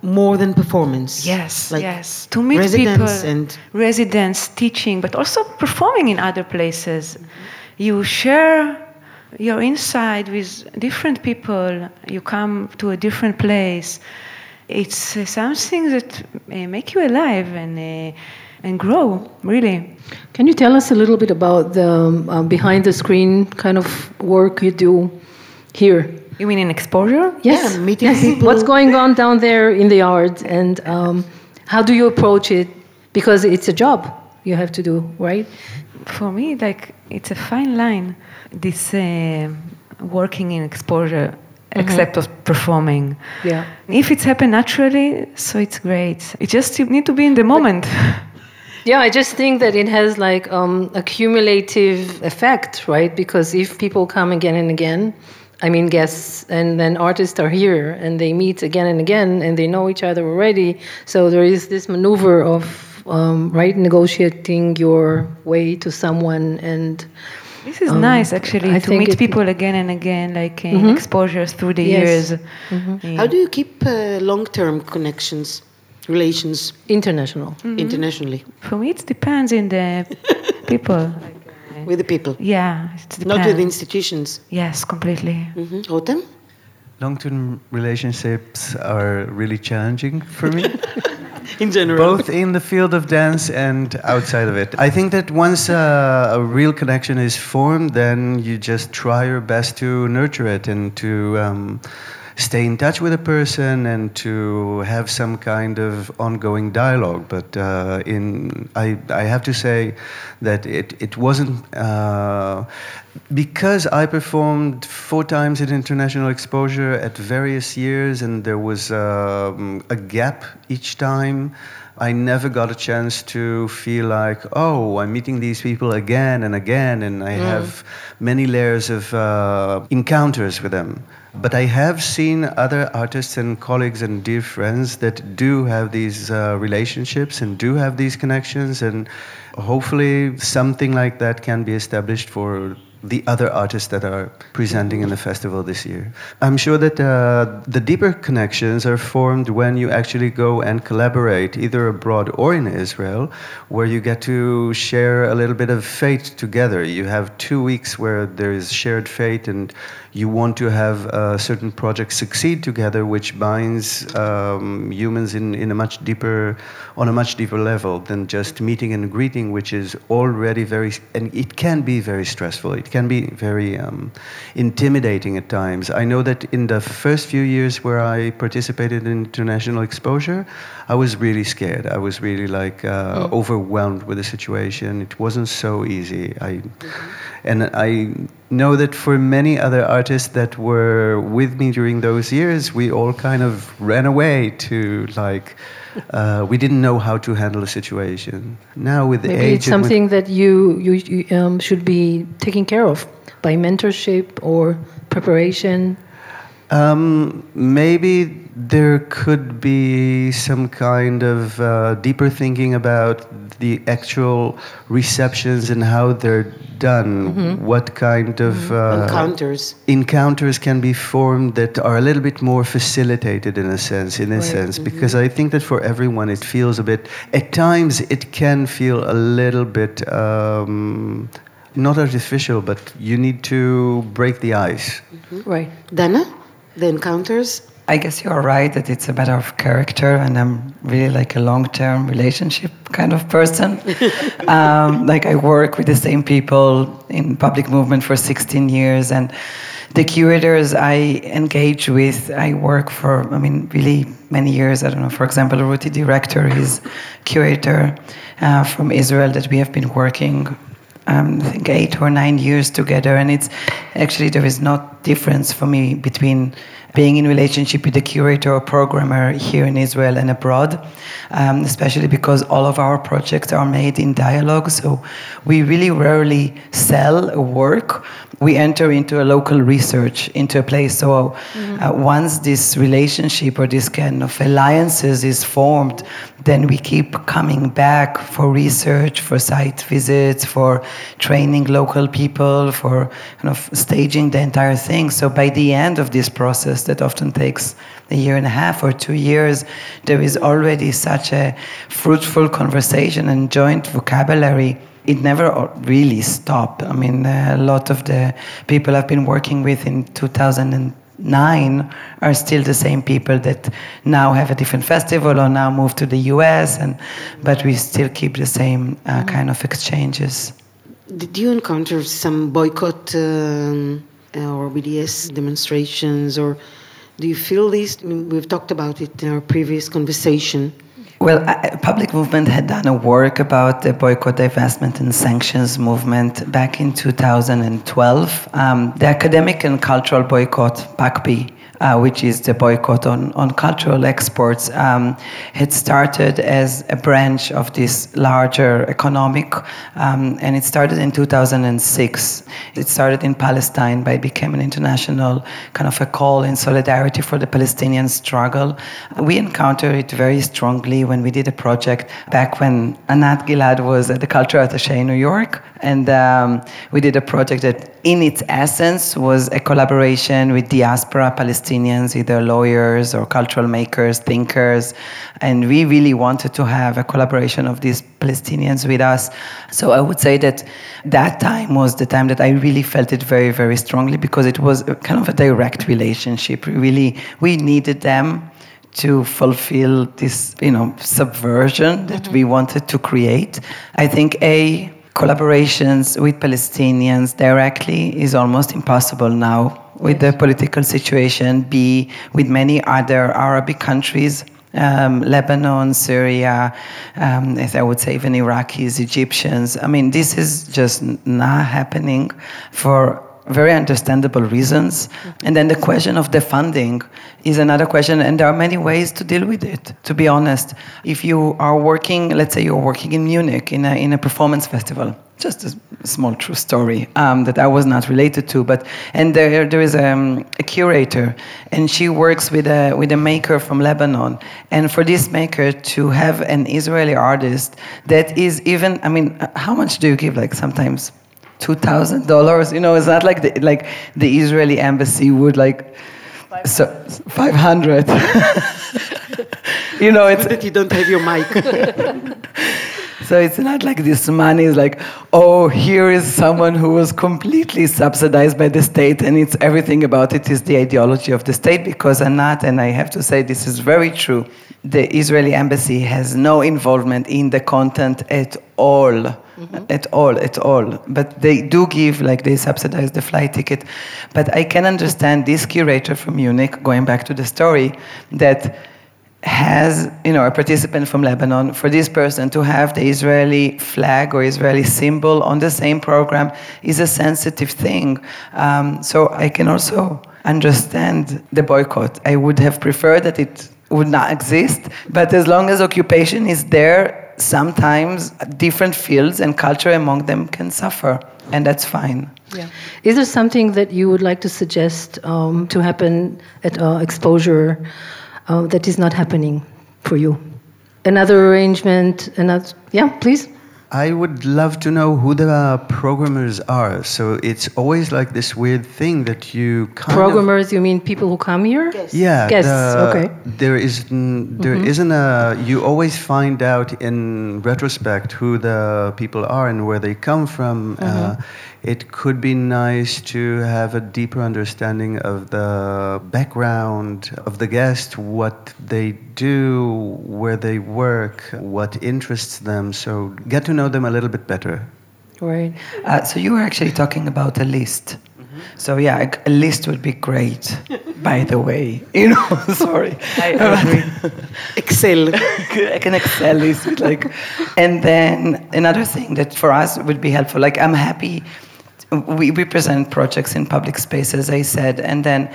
more than performance? Yes, yes. To meet residents people, residents, teaching, but also performing in other places. Mm-hmm. You share your insight with different people. You come to a different place. It's something that make you alive and grow, really. Can you tell us a little bit about the behind the screen kind of work you do here? You mean in exposure? Yes. Yeah, meeting people. What's going on down there in the yard, and how do you approach it? Because it's a job you have to do, right? For me, it's a fine line, this working in exposure, except of performing. Yeah. If it's happened naturally, so it's great. It just, you need to be in the moment. Yeah, I just think that it has a cumulative effect, right? Because if people come again and again, guests, and then artists are here, and they meet again and again, and they know each other already. So there is this maneuver of, negotiating your way to someone. And this is nice, actually, to meet people again and again, mm-hmm. exposures through the years. Mm-hmm. Yeah. How do you keep long-term connections, relations? International. Mm-hmm. Internationally. For me, it depends on the people. With the people? Yeah, it depends. Not with institutions? Yes, completely. Mm-hmm. Rotem? Long-term relationships are really challenging for me. In general? Both in the field of dance and outside of it. I think that once a real connection is formed, then you just try your best to nurture it and to stay in touch with a person and to have some kind of ongoing dialogue. But I have to say that it wasn't... because I performed 4 times at International Exposure at various years, and there was a gap each time, I never got a chance to feel like, oh, I'm meeting these people again and again, and I have many layers of encounters with them. But I have seen other artists and colleagues and dear friends that do have these relationships and do have these connections, and hopefully something like that can be established for the other artists that are presenting in the festival this year. I'm sure that the deeper connections are formed when you actually go and collaborate, either abroad or in Israel, where you get to share a little bit of fate together. You have 2 weeks where there is shared fate, and you want to have a certain project succeed together, which binds humans on a much deeper level than just meeting and greeting, which is already and it can be very stressful. It can be very intimidating at times. I know that in the first few years where I participated in International Exposure, I was really scared. I was really overwhelmed with the situation. It wasn't so easy. And I know that for many other artists that were with me during those years, we all kind of ran away to we didn't know how to handle a situation. Now with maybe age... it's something that you should be taking care of by mentorship or preparation. Maybe there could be some kind of deeper thinking about the actual receptions and how they're done. Mm-hmm. What kind of encounters can be formed that are a little bit more facilitated in a sense, because I think that for everyone it feels a bit. At times it can feel a little bit. Not artificial, but you need to break the ice. Mm-hmm. Right. Dana, the encounters? I guess you are right that it's a matter of character, and I'm really like a long-term relationship kind of person. Like I work with the same people in Public Movement for 16 years, and the curators I engage with, I work for, I mean, really many years. I don't know, for example, Ruti Director is curator from Israel that we have been working I think 8 or 9 years together, and it's actually there is no difference for me between being in relationship with the curator or programmer here in Israel and abroad, especially because all of our projects are made in dialogue, so we really rarely sell a work. We enter into a local research, into a place, so once this relationship or this kind of alliances is formed, then we keep coming back for research, for site visits, for training local people, for kind of staging the entire thing. So by the end of this process that often takes a year and a half or 2 years, there is already such a fruitful conversation and joint vocabulary. It never really stopped. I mean, a lot of the people I've been working with in 2009 are still the same people that now have a different festival or now move to the US, but we still keep the same kind of exchanges. Did you encounter some boycott or BDS demonstrations, or do you feel this? I mean, we've talked about it in our previous conversation. Well, Public Movement had done a work about the boycott, divestment, and sanctions movement back in 2012. The academic and cultural boycott, PACB, which is the boycott on cultural exports, had started as a branch of this larger economic, and it started in 2006. It started in Palestine, but it became an international kind of a call in solidarity for the Palestinian struggle. We encountered it very strongly when we did a project back when Anat Gilad was the cultural attaché in New York, and we did a project that in its essence was a collaboration with diaspora Palestinians, either lawyers or cultural makers, thinkers, and we really wanted to have a collaboration of these Palestinians with us. So I would say that time was the time that I really felt it very, very strongly, because it was kind of a direct relationship. Really, we needed them to fulfill this, subversion that we wanted to create. I think collaborations with Palestinians directly is almost impossible now with the political situation, B, with many other Arabic countries, Lebanon, Syria, as I would say even Iraqis, Egyptians. I mean, this is just not happening for very understandable reasons. And then the question of the funding is another question, and there are many ways to deal with it, to be honest. If you are working, let's say you're working in Munich in a performance festival, just a small true story that I was not related to, and there is a curator, and she works with a maker from Lebanon, and for this maker to have an Israeli artist that is even, I mean, how much do you give, like sometimes $2,000, it's not like the Israeli embassy would like 500. So 500. It's that you don't have your mic. So it's not like this money is like, oh, here is someone who was completely subsidized by the state, and it's everything about it is the ideology of the state, because Anat, and I have to say this is very true, the Israeli embassy has no involvement in the content at all. At all. But they do give, they subsidize the flight ticket. But I can understand this curator from Munich, going back to the story, that has, a participant from Lebanon, for this person to have the Israeli flag or Israeli symbol on the same program is a sensitive thing. So I can also understand the boycott. I would have preferred that it would not exist, but as long as occupation is there, sometimes different fields and culture among them can suffer, and that's fine. Yeah. Is there something that you would like to suggest to happen at Exposure that is not happening for you? Another arrangement? Yeah, please. I would love to know who the programmers are. So it's always like this weird thing that you kind Programmers, you mean people who come here? Yes. Yeah. Yes, okay. There isn't a... You always find out in retrospect who the people are and where they come from. It could be nice to have a deeper understanding of the background of the guest, what they do, where they work, what interests them. So get to know them a little bit better. Right. So you were actually talking about a list. So yeah, a list would be great, by the way. You know, sorry. I agree. Excel. I can Excel list. With like. And then another thing that for us would be helpful, like I'm happy... We present projects in public space, as I said, and then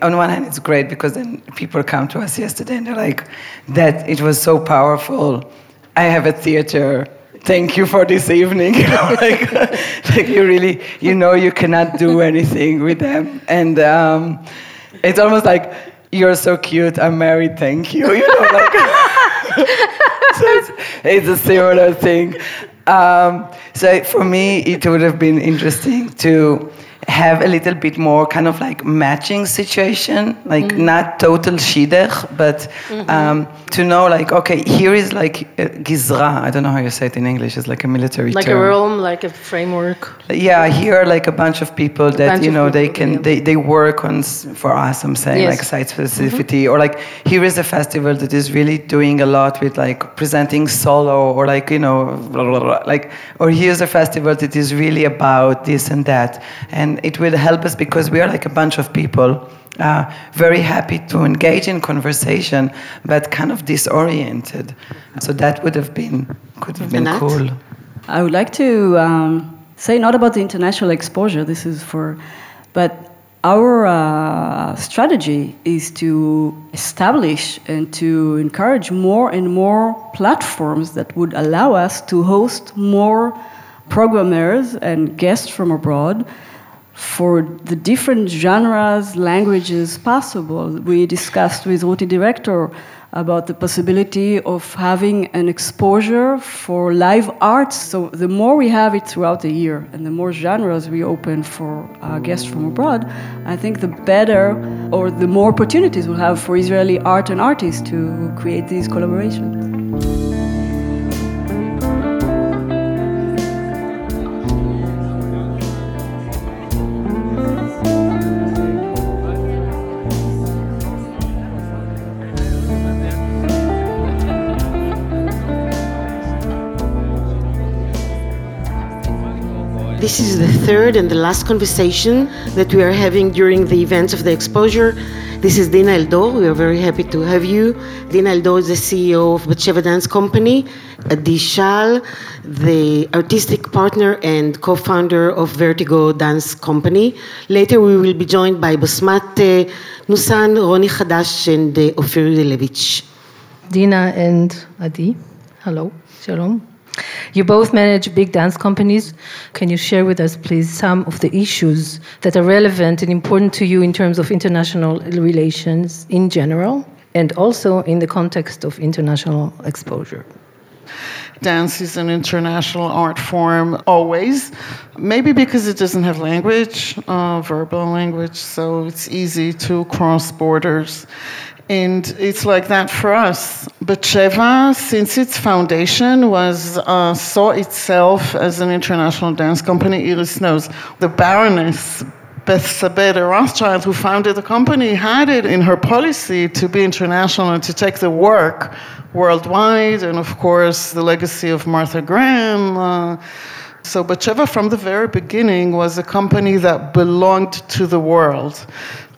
on one hand it's great because then people come to us yesterday and they're like, that it was so powerful. I have a theater. Thank you for this evening. You know, like, like you really, you know, you cannot do anything with them. And it's almost like, you're so cute, I'm married, thank you. You know, like, so it's a similar thing. So for me, it would have been interesting to have a little bit more kind of like matching situation, like not total shidduch, but to know like, okay, here is like gizra. I don't know how you say it in English. It's like a military term. Like a realm, like a framework. Yeah, here are like a bunch of people that, you know, they can, they work on, for us, I'm saying, like site specificity, or like here is a festival that is really doing a lot with like presenting solo, or like, you know, blah, blah, blah, like, or here's a festival that is really about this and that. And it will help us because we are like a bunch of people, very happy to engage in conversation, but kind of disoriented. So that would have been, could have been cool. I would like to say not about the international exposure, this is for, but our strategy is to establish and to encourage more and more platforms that would allow us to host more programmers and guests from abroad, for the different genres, languages possible. We discussed with Ruti Director about the possibility of having an exposure for live arts. So the more we have it throughout the year and the more genres we open for guests from abroad, I think the better or the more opportunities we'll have for Israeli art and artists to create these collaborations. This is the third and the last conversation that we are having during the events of the exposure. This is Dina Aldor. We are very happy to have you. Dina Aldor is the CEO of Batsheva Dance Company. Adi Shaal, the artistic partner and co-founder of Vertigo Dance Company. Later we will be joined by Bosmat Nussan, Rony Khadash and Ophir Yudilevich. Dina and Adi, hello, shalom. You both manage big dance companies. Can you share with us, please, some of the issues that are relevant and important to you in terms of international relations in general, and also in the context of international exposure? Dance is an international art form always, maybe because it doesn't have language, verbal language, so it's easy to cross borders. And it's like that for us. Batsheva, since its foundation, saw itself as an international dance company. Iris knows. The Baroness Bethsaida Rothschild, who founded the company, had it in her policy to be international and to take the work worldwide. And of course, the legacy of Martha Graham. So Batsheva, from the very beginning, was a company that belonged to the world.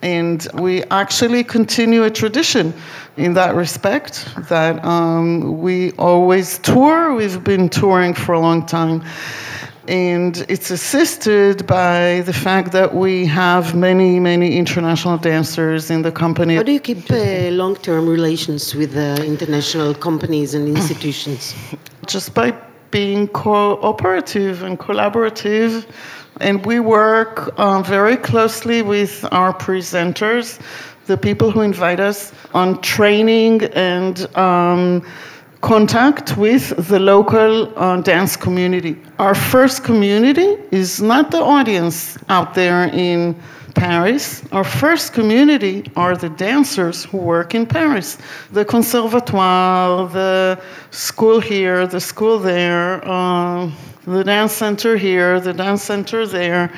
And we actually continue a tradition in that respect, that we always tour. We've been touring for a long time. And it's assisted by the fact that we have many, many international dancers in the company. How do you keep long-term relations with international companies and institutions? Just by being cooperative and collaborative. And we work very closely with our presenters, the people who invite us, on training and contact with the local dance community. Our first community is not the audience out there in Paris. Our first community are the dancers who work in Paris. The conservatoire, the school here, the school there, the dance center here, the dance center there.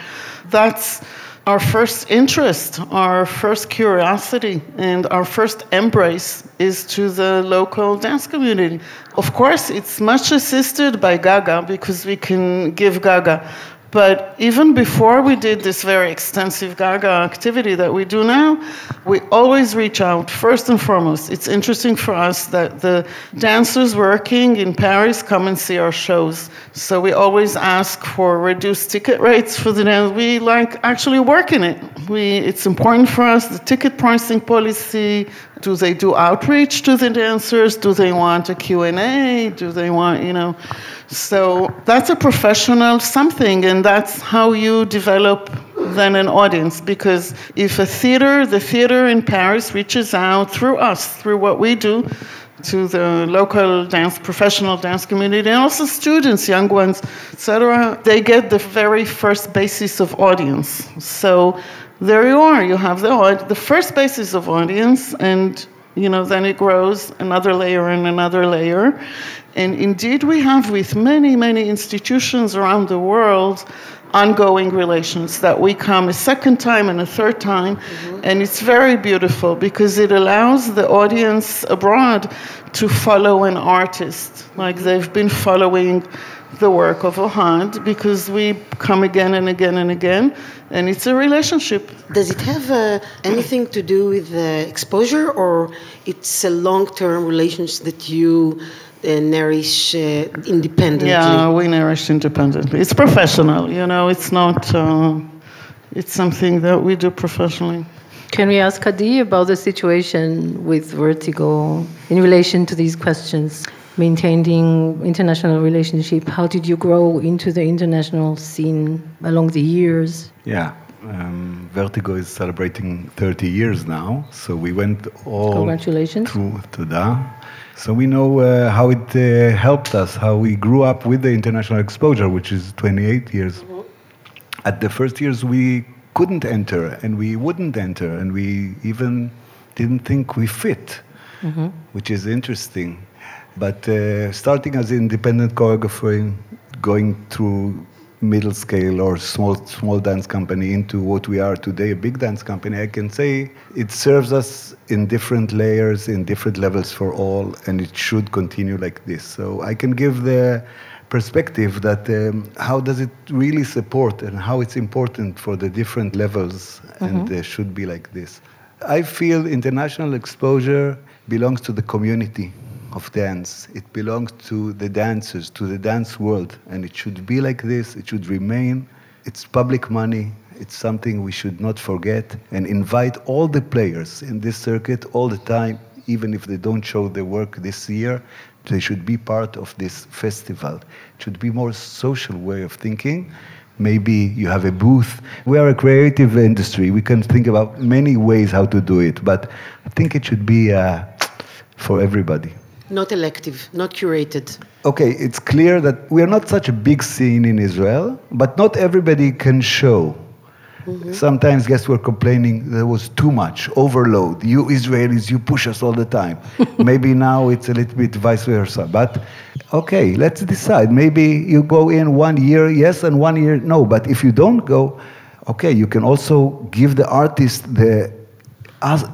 That's our first interest, our first curiosity, and our first embrace is to the local dance community. Of course, it's much assisted by Gaga because we can give Gaga. But even before we did this very extensive Gaga activity that we do now, we always reach out, first and foremost. It's interesting for us that the dancers working in Paris come and see our shows. So we always ask for reduced ticket rates for the dance. We actually work in it. It's important for us, the ticket pricing policy. Do they do outreach to the dancers? Do they want a Q&A? Do they want, So that's a professional something, and that's how you develop then an audience, because if the theater in Paris reaches out through us, through what we do, to the local dance, professional dance community, and also students, young ones, etc., they get the very first basis of audience. So there you are, you have the first basis of audience, and then it grows another layer and another layer. And indeed we have with many, many institutions around the world ongoing relations that we come a second time and a third time, and it's very beautiful because it allows the audience abroad to follow an artist, like they've been following the work of Ohad, because we come again and again and again, and it's a relationship. Does it have anything to do with exposure, or it's a long-term relationship that you nourish independently? Yeah, we nourish independently. It's professional, it's not, it's something that we do professionally. Can we ask Adi about the situation with Vertigo in relation to these questions? Maintaining international relationship, how did you grow into the international scene along the years? Yeah, Vertigo is celebrating 30 years now, so we went all through to that. So we know how it helped us, how we grew up with the international exposure, which is 28 years. At the first years, we couldn't enter, and we wouldn't enter, and we even didn't think we fit, which is interesting. But starting as independent choreographer, going through middle scale or small dance company into what we are today, a big dance company, I can say it serves us in different layers, in different levels for all, and it should continue like this. So I can give the perspective that how does it really support and how it's important for the different levels, and should be like this. I feel international exposure belongs to the community of dance. It belongs to the dancers, to the dance world, and it should be like this, it should remain. It's public money, it's something we should not forget, and invite all the players in this circuit all the time, even if they don't show their work this year, they should be part of this festival. It should be more social way of thinking. Maybe you have a booth. We are a creative industry, we can think about many ways how to do it, but I think it should be for everybody. Not elective, not curated. Okay, it's clear that we are not such a big scene in Israel, but not everybody can show. Sometimes guests were complaining there was too much, overload. You Israelis, you push us all the time. Maybe now it's a little bit vice versa, but okay, let's decide. Maybe you go in 1 year, yes, and 1 year, no. But if you don't go, okay, you can also give the artist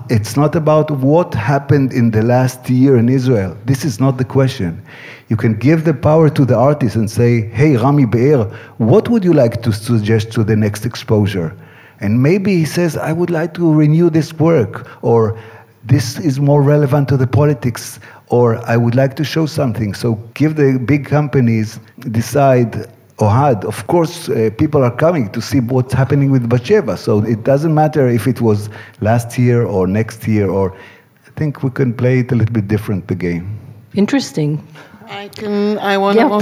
it's not about what happened in the last year in Israel. This is not the question. You can give the power to the artist and say, hey, Rami Be'er, what would you like to suggest to the next exposure? And maybe he says, I would like to renew this work, or this is more relevant to the politics, or I would like to show something. So give the big companies decide. Ohad, of course, people are coming to see what's happening with Batsheva, so it doesn't matter if it was last year or next year, or I think we can play it a little bit different, the game. Interesting. I want to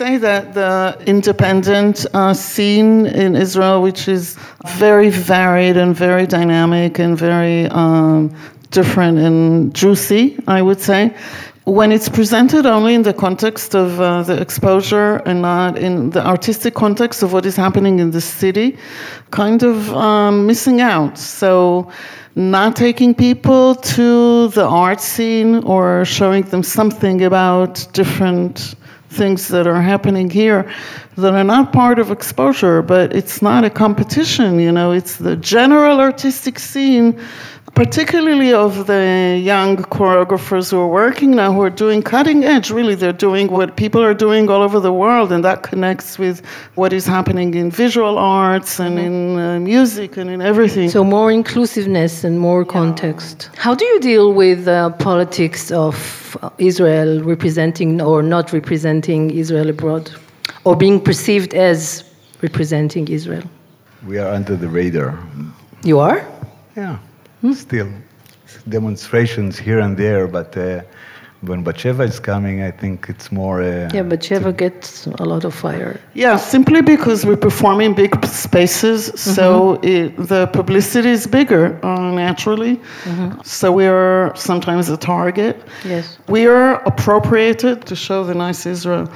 say that the independent scene in Israel, which is very varied and very dynamic and very different and juicy, I would say, when it's presented only in the context of the exposure and not in the artistic context of what is happening in the city, kind of missing out. So not taking people to the art scene or showing them something about different things that are happening here that are not part of exposure, but it's not a competition, you know, it's the general artistic scene, particularly of the young choreographers who are working now, who are doing cutting edge, really, they're doing what people are doing all over the world, and that connects with what is happening in visual arts and in music and in everything. So more inclusiveness and more context. How do you deal with the politics of Israel representing or not representing Israel abroad, or being perceived as representing Israel? We are under the radar. You are? Yeah. Still, demonstrations here and there, but when Batsheva is coming, I think it's more... Batsheva gets a lot of fire. Yeah, simply because we perform in big spaces, so the publicity is bigger, naturally. Mm-hmm. So we are sometimes a target. Yes. We are appropriated to show the nice Israel.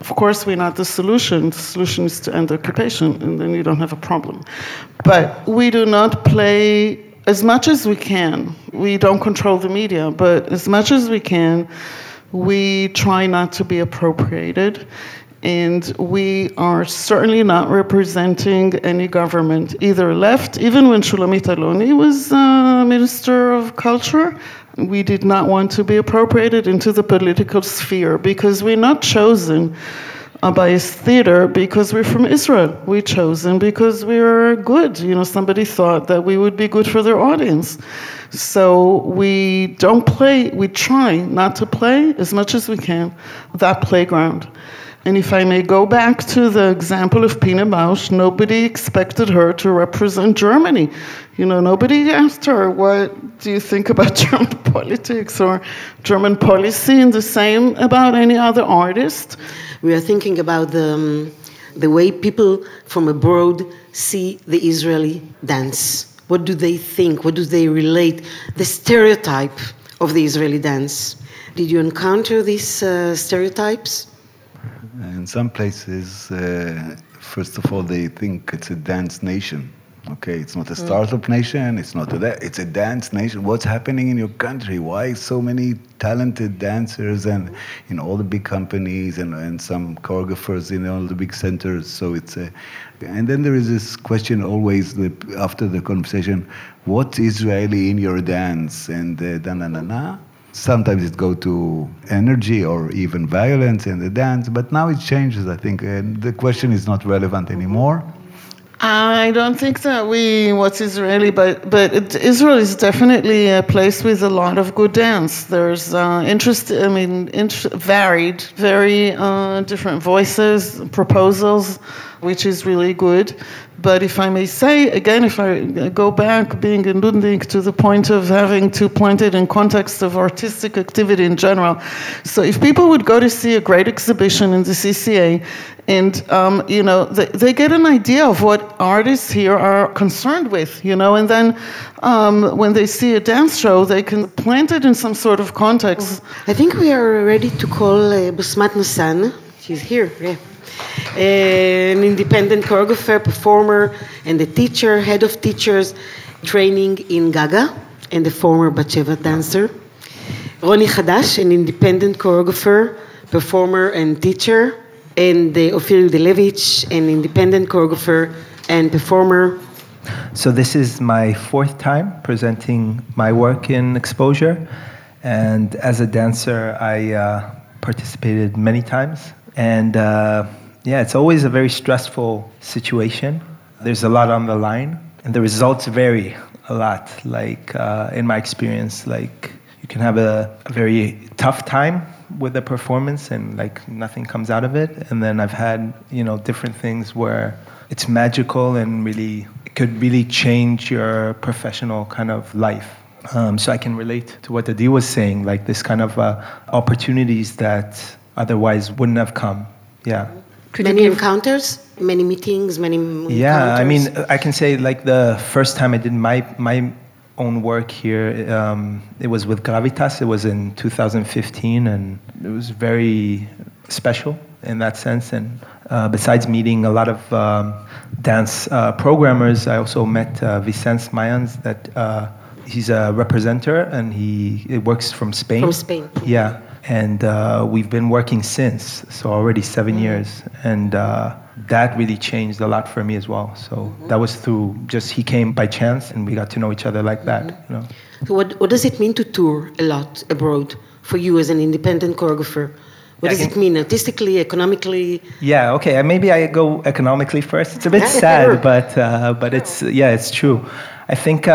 Of course, we're not the solution. The solution is to end occupation, and then you don't have a problem. But we do not play... As much as we can, we don't control the media, but as much as we can, we try not to be appropriated, and we are certainly not representing any government, either left, even when Shulamit Aloni was Minister of Culture, we did not want to be appropriated into the political sphere, because we're not chosen by a theater because we're from Israel. We chosen because we're good. You know, somebody thought that we would be good for their audience. So we don't play, we try not to play as much as we can that playground. And if I may go back to the example of Pina Bausch, nobody expected her to represent Germany. You know, nobody asked her, what do you think about German politics or German policy, and the same about any other artist. We are thinking about the way people from abroad see the Israeli dance. What do they think? What do they relate? The stereotype of the Israeli dance. Did you encounter these stereotypes? In some places, first of all, they think it's a dance nation. Okay, it's not a startup nation, it's not that. It's a dance nation. What's happening in your country? Why so many talented dancers and in all the big companies and some choreographers in all the big centers? So it's a... And then there is this question always after the conversation, what's Israeli in your dance? And da-na-na-na. Sometimes it go to energy or even violence in the dance, but now it changes, I think, and the question is not relevant anymore. I don't think that what's Israeli, but Israel is definitely a place with a lot of good dance. There's varied, very different voices, proposals, which is really good. But if I may say, again, if I go back, being a Nudnik, to the point of having to point it in context of artistic activity in general. So if people would go to see a great exhibition in the CCA, and, you know, they get an idea of what artists here are concerned with, you know, and then when they see a dance show, they can plant it in some sort of context. I think we are ready to call Bosmat Nussan. She's here, yeah. An independent choreographer, performer, and a teacher, head of teachers, training in Gaga, and a former Batsheva dancer. Rony Khadash, an independent choreographer, performer, and teacher, and Ophir Yudilevich, an independent choreographer and performer. So this is my fourth time presenting my work in Exposure, and as a dancer, I participated many times, and it's always a very stressful situation. There's a lot on the line, and the results vary a lot. Like, in my experience, like, you can have a very tough time with a performance, and, like, nothing comes out of it. And then I've had, you know, different things where it's magical and really, it could really change your professional kind of life. So I can relate to what Adi was saying, like, this kind of opportunities that otherwise wouldn't have come. Yeah. Many encounters, many meetings, many encounters. Yeah, I mean, I can say, like, the first time I did my own work here. It was with Gravitas. It was in 2015, and it was very special in that sense. And besides meeting a lot of dance programmers, I also met Vicente Mayans. That he's a representer, and he works from Spain. From Spain. Yeah. And we've been working since, so already 7 years. And that really changed a lot for me as well. So that was through just, he came by chance and we got to know each other like that. You know? So what does it mean to tour a lot abroad for you as an independent choreographer? What does it mean, artistically, economically? Yeah, okay, maybe I go economically first. It's a bit sad, but it's true. I think...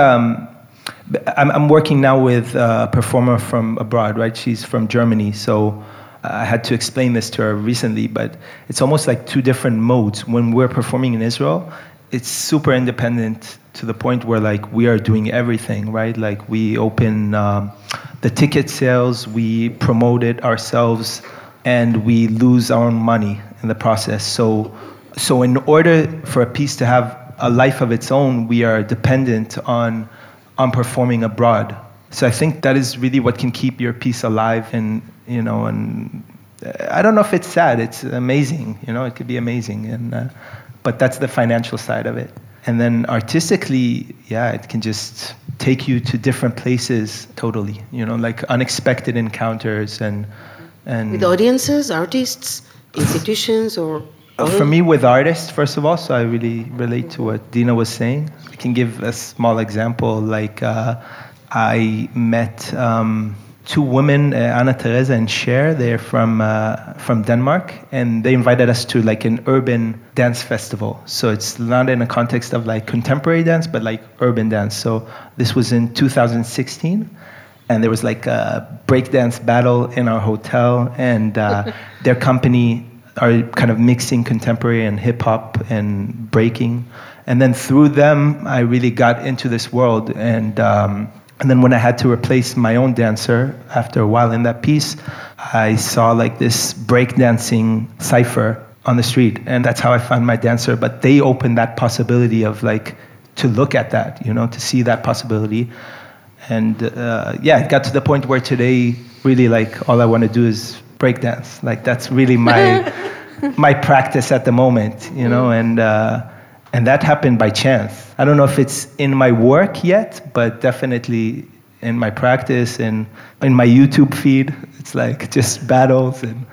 I'm working now with a performer from abroad, right? She's from Germany, so I had to explain this to her recently, but it's almost like two different modes. When we're performing in Israel, it's super independent to the point where, like, we are doing everything, right? Like, we open the ticket sales, we promote it ourselves, and we lose our own money in the process. So in order for a piece to have a life of its own, we are dependent on performing abroad. So I think that is really what can keep your piece alive, and, you know, and I don't know if it's sad, it's amazing, you know, it could be amazing, and but that's the financial side of it. And then artistically, yeah, it can just take you to different places totally, you know, like unexpected encounters and with audiences, artists, institutions, or... For me, with artists, first of all, so I really relate to what Dina was saying. I can give a small example. Like, I met two women, Anna Teresa and Cher. They're from Denmark, and they invited us to, like, an urban dance festival. So it's not in a context of, like, contemporary dance, but, like, urban dance. So this was in 2016. And there was, like, a breakdance battle in our hotel, and their company... are kind of mixing contemporary and hip-hop and breaking. And then through them, I really got into this world. And then when I had to replace my own dancer, after a while in that piece, I saw, like, this breakdancing cipher on the street. And that's how I found my dancer. But they opened that possibility of, like, to look at that, you know, to see that possibility. And, it got to the point where today, really, like, all I want to do is breakdance. Like, that's really my practice at the moment, you know, and that happened by chance. I don't know if it's in my work yet, but definitely in my practice and in my YouTube feed, it's like just battles and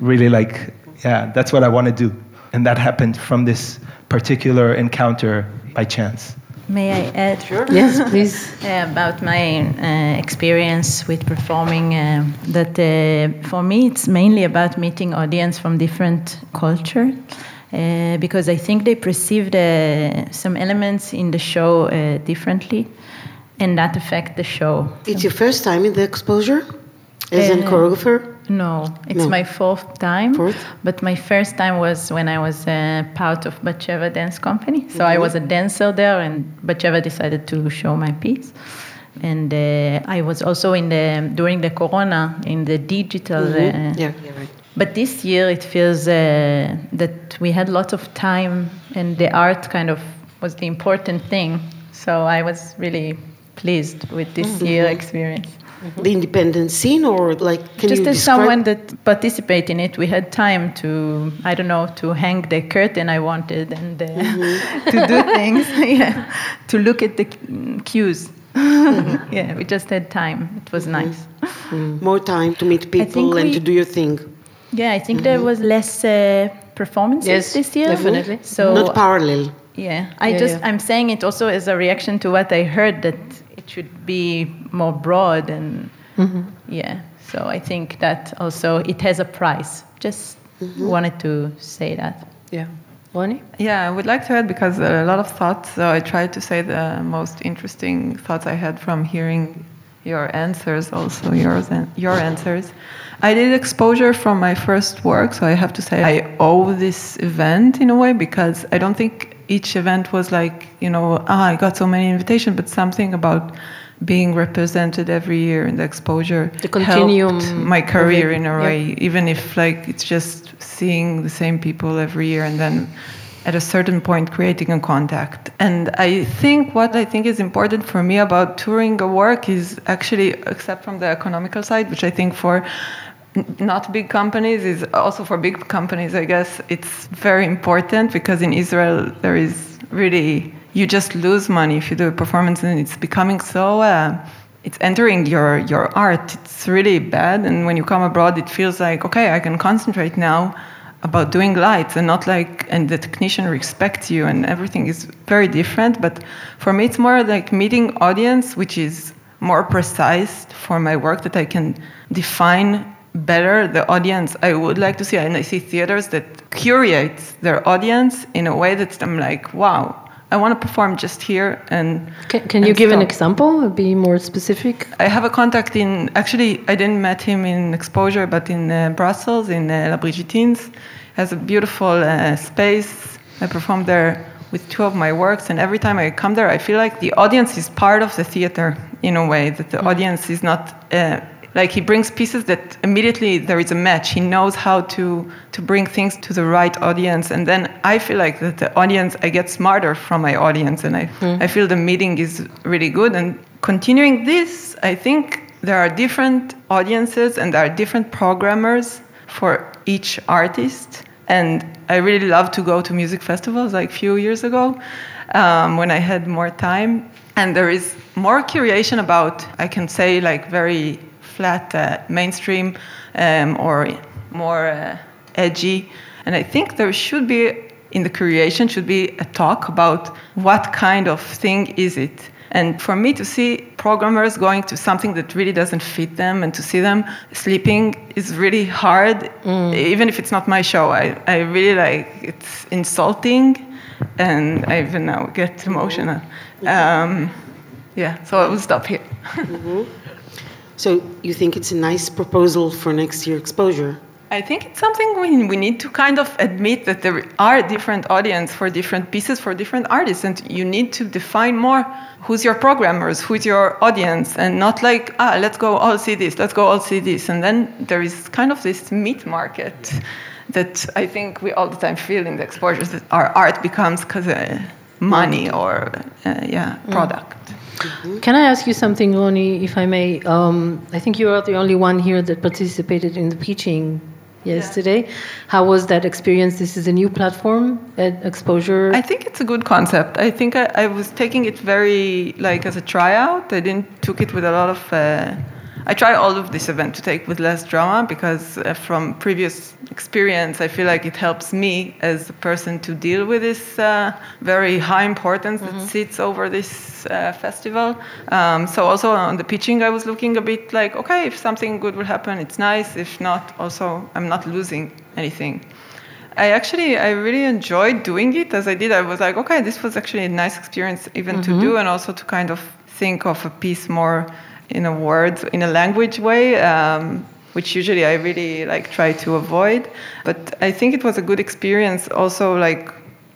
really, like, yeah, that's what I want to do. And that happened from this particular encounter by chance. May I add? Sure. Yes, please. About my experience with performing, that for me it's mainly about meeting audience from different culture, because I think they perceive some elements in the show differently, and that affect the show. It's your first time in the exposure as a choreographer? No, it's my fourth time. But my first time was when I was part of Batsheva Dance Company. So I was a dancer there, and Batsheva decided to show my piece. And I was also during the Corona in the digital. But this year it feels that we had lots of time, and the art kind of was the important thing. So I was really pleased with this year's experience. The independent scene, or like, can just you as someone that participate in it, we had time to, I don't know, to hang the curtain I wanted and to do things, to look at the cues. We just had time. It was nice. More time to meet people and to do your thing. Yeah, I think there was less performances this year. Definitely. So not parallel. Yeah, I'm saying it also as a reaction to what I heard, that it should be more broad, and so I think that also it has a price. Just wanted to say that. Yeah. Rony? Yeah, I would like to add, because a lot of thoughts, so I tried to say the most interesting thoughts I had from hearing your answers, also yours and your answers. I did exposure from my first work, so I have to say I owe this event in a way, because I don't think each event was like, you know, I got so many invitations, but something about being represented every year in the exposure helped my career in a way, even if, like, it's just seeing the same people every year and then at a certain point creating a contact. And I think what I think is important for me about touring a work is actually, except from the economical side, which I think for not big companies is also for big companies, I guess, it's very important, because in Israel there is really, you just lose money if you do a performance, and it's becoming so, it's entering your art. It's really bad. And when you come abroad, it feels like, okay, I can concentrate now about doing lights, and not like, and the technician respects you, and everything is very different. But for me, it's more like meeting audience, which is more precise for my work, that I can define better the audience I would like to see. And I see theaters that curate their audience in a way that I'm like, wow, I want to perform just here. And can you give an example, be more specific? I have a contact in, actually I didn't met him in Exposure, but in Brussels, in La Brigittine's. Has a beautiful space. I performed there with two of my works, and every time I come there I feel like the audience is part of the theater in a way, that the audience is not like, he brings pieces that immediately there is a match. He knows how to bring things to the right audience. And then I feel like that the audience, I get smarter from my audience, and I feel the meeting is really good. And continuing this, I think there are different audiences and there are different programmers for each artist. And I really love to go to music festivals, like a few years ago, when I had more time. And there is more curation about, I can say, like very flat mainstream or more edgy. And I think there should be, in the creation, should be a talk about what kind of thing is it. And for me to see programmers going to something that really doesn't fit them, and to see them sleeping is really hard, even if it's not my show. I really like, it's insulting, and I even now get emotional. So I will stop here. So you think it's a nice proposal for next year's Exposure? I think it's something we need to kind of admit, that there are different audience for different pieces, for different artists, and you need to define more who's your programmers, who's your audience, and not like, let's go all see this, let's go all see this. And then there is kind of this meat market that I think we all the time feel in the Exposures, that our art becomes money or product. Mm-hmm. Can I ask you something, Rony, if I may? I think you are the only one here that participated in the pitching yesterday. Yeah. How was that experience? This is a new platform at Exposure. I think it's a good concept. I think I was taking it very, as a tryout. I didn't took it with a lot of... I try all of this event to take with less drama, because from previous experience, I feel like it helps me as a person to deal with this very high importance that sits over this festival. So also on the pitching, I was looking a bit like, okay, if something good will happen, it's nice. If not, also, I'm not losing anything. I really enjoyed doing it as I did. I was like, okay, this was actually a nice experience even to do, and also to kind of think of a piece more in a word, in a language way, which usually I really try to avoid. But I think it was a good experience, also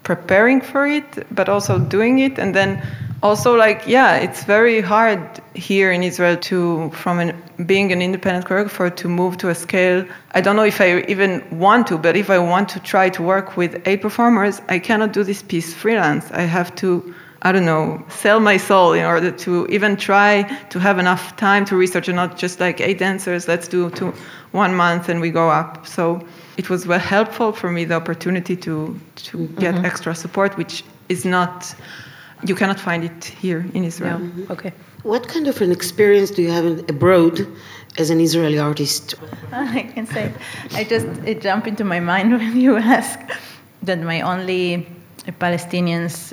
preparing for it, but also doing it. And then also it's very hard here in Israel to, being an independent choreographer, to move to a scale. I don't know if I even want to, but if I want to try to work with 8 performers, I cannot do this piece freelance. I have to sell my soul in order to even try to have enough time to research, and not just 8 dancers, let's do 1 month and we go up. So it was well helpful for me, the opportunity to get extra support, which is not, you cannot find it here in Israel. No. Mm-hmm. Okay. What kind of an experience do you have abroad as an Israeli artist? I can say, it jumped into my mind when you asked that my only Palestinians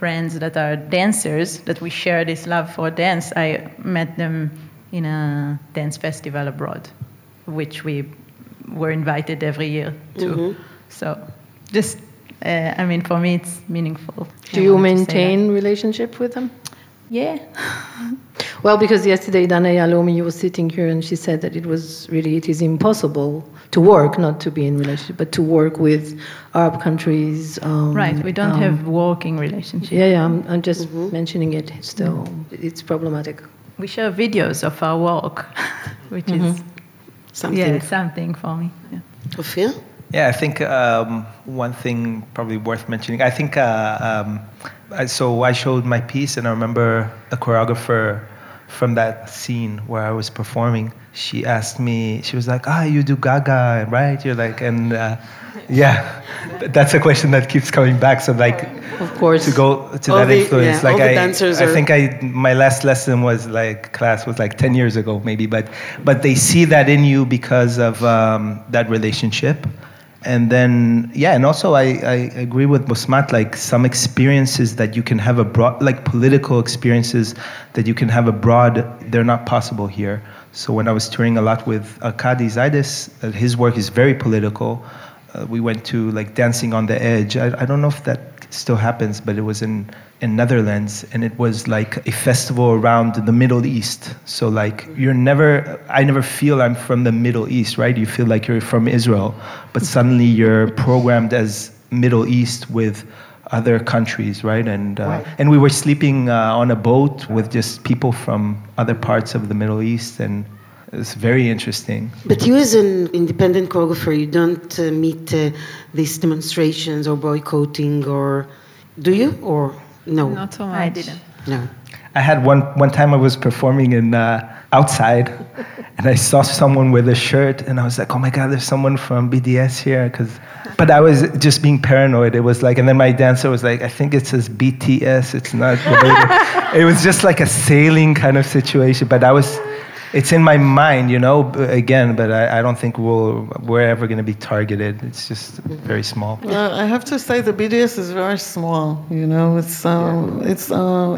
friends that are dancers, that we share this love for dance, I met them in a dance festival abroad, which we were invited every year to. So just, for me it's meaningful. Do you maintain relationship with them? Yeah. Well, because yesterday Dana Yalomi, you were sitting here, and she said that it is impossible to work, not to be in relationship, but to work with Arab countries. Right, we don't have working relationship. Yeah, I'm just mentioning it. Still, it's problematic. We share videos of our work, which is something for me. Yeah. Ophir? Yeah, I think one thing probably worth mentioning, I think, so I showed my piece and I remember a choreographer from that scene where I was performing, she asked me, she was like, you do Gaga, right? You're like, and yeah, that's a question that keeps coming back. So like, of course, to go to all that influence, yeah, like I think my last lesson was like, class was like 10 years ago maybe, but they see that in you because of that relationship. And then, yeah, and also I agree with Bosmat, like some experiences that you can have abroad, like political experiences that you can have abroad, they're not possible here. So when I was touring a lot with Arkady Zaidis, his work is very political. We went to like Dancing on the Edge. I don't know if that still happens, but it was in Netherlands, and it was like a festival around the Middle East. So like I never feel I'm from the Middle East, right? You feel like you're from Israel, but suddenly you're programmed as Middle East with other countries, right? And we were sleeping on a boat with just people from other parts of the Middle East, and it's very interesting. But you as an independent choreographer, you don't meet these demonstrations or boycotting, or do you? Or no? Not so much. I didn't. No. I had one time I was performing in outside and I saw someone with a shirt and I was like, oh my God, there's someone from BDS here. But I was just being paranoid. It was like, and then my dancer was like, I think it says BTS, it's not related. It was just like a sailing kind of situation, but it's in my mind, you know, again, but I don't think we're ever going to be targeted. It's just very small. I have to say the BDS is very small, you know. It's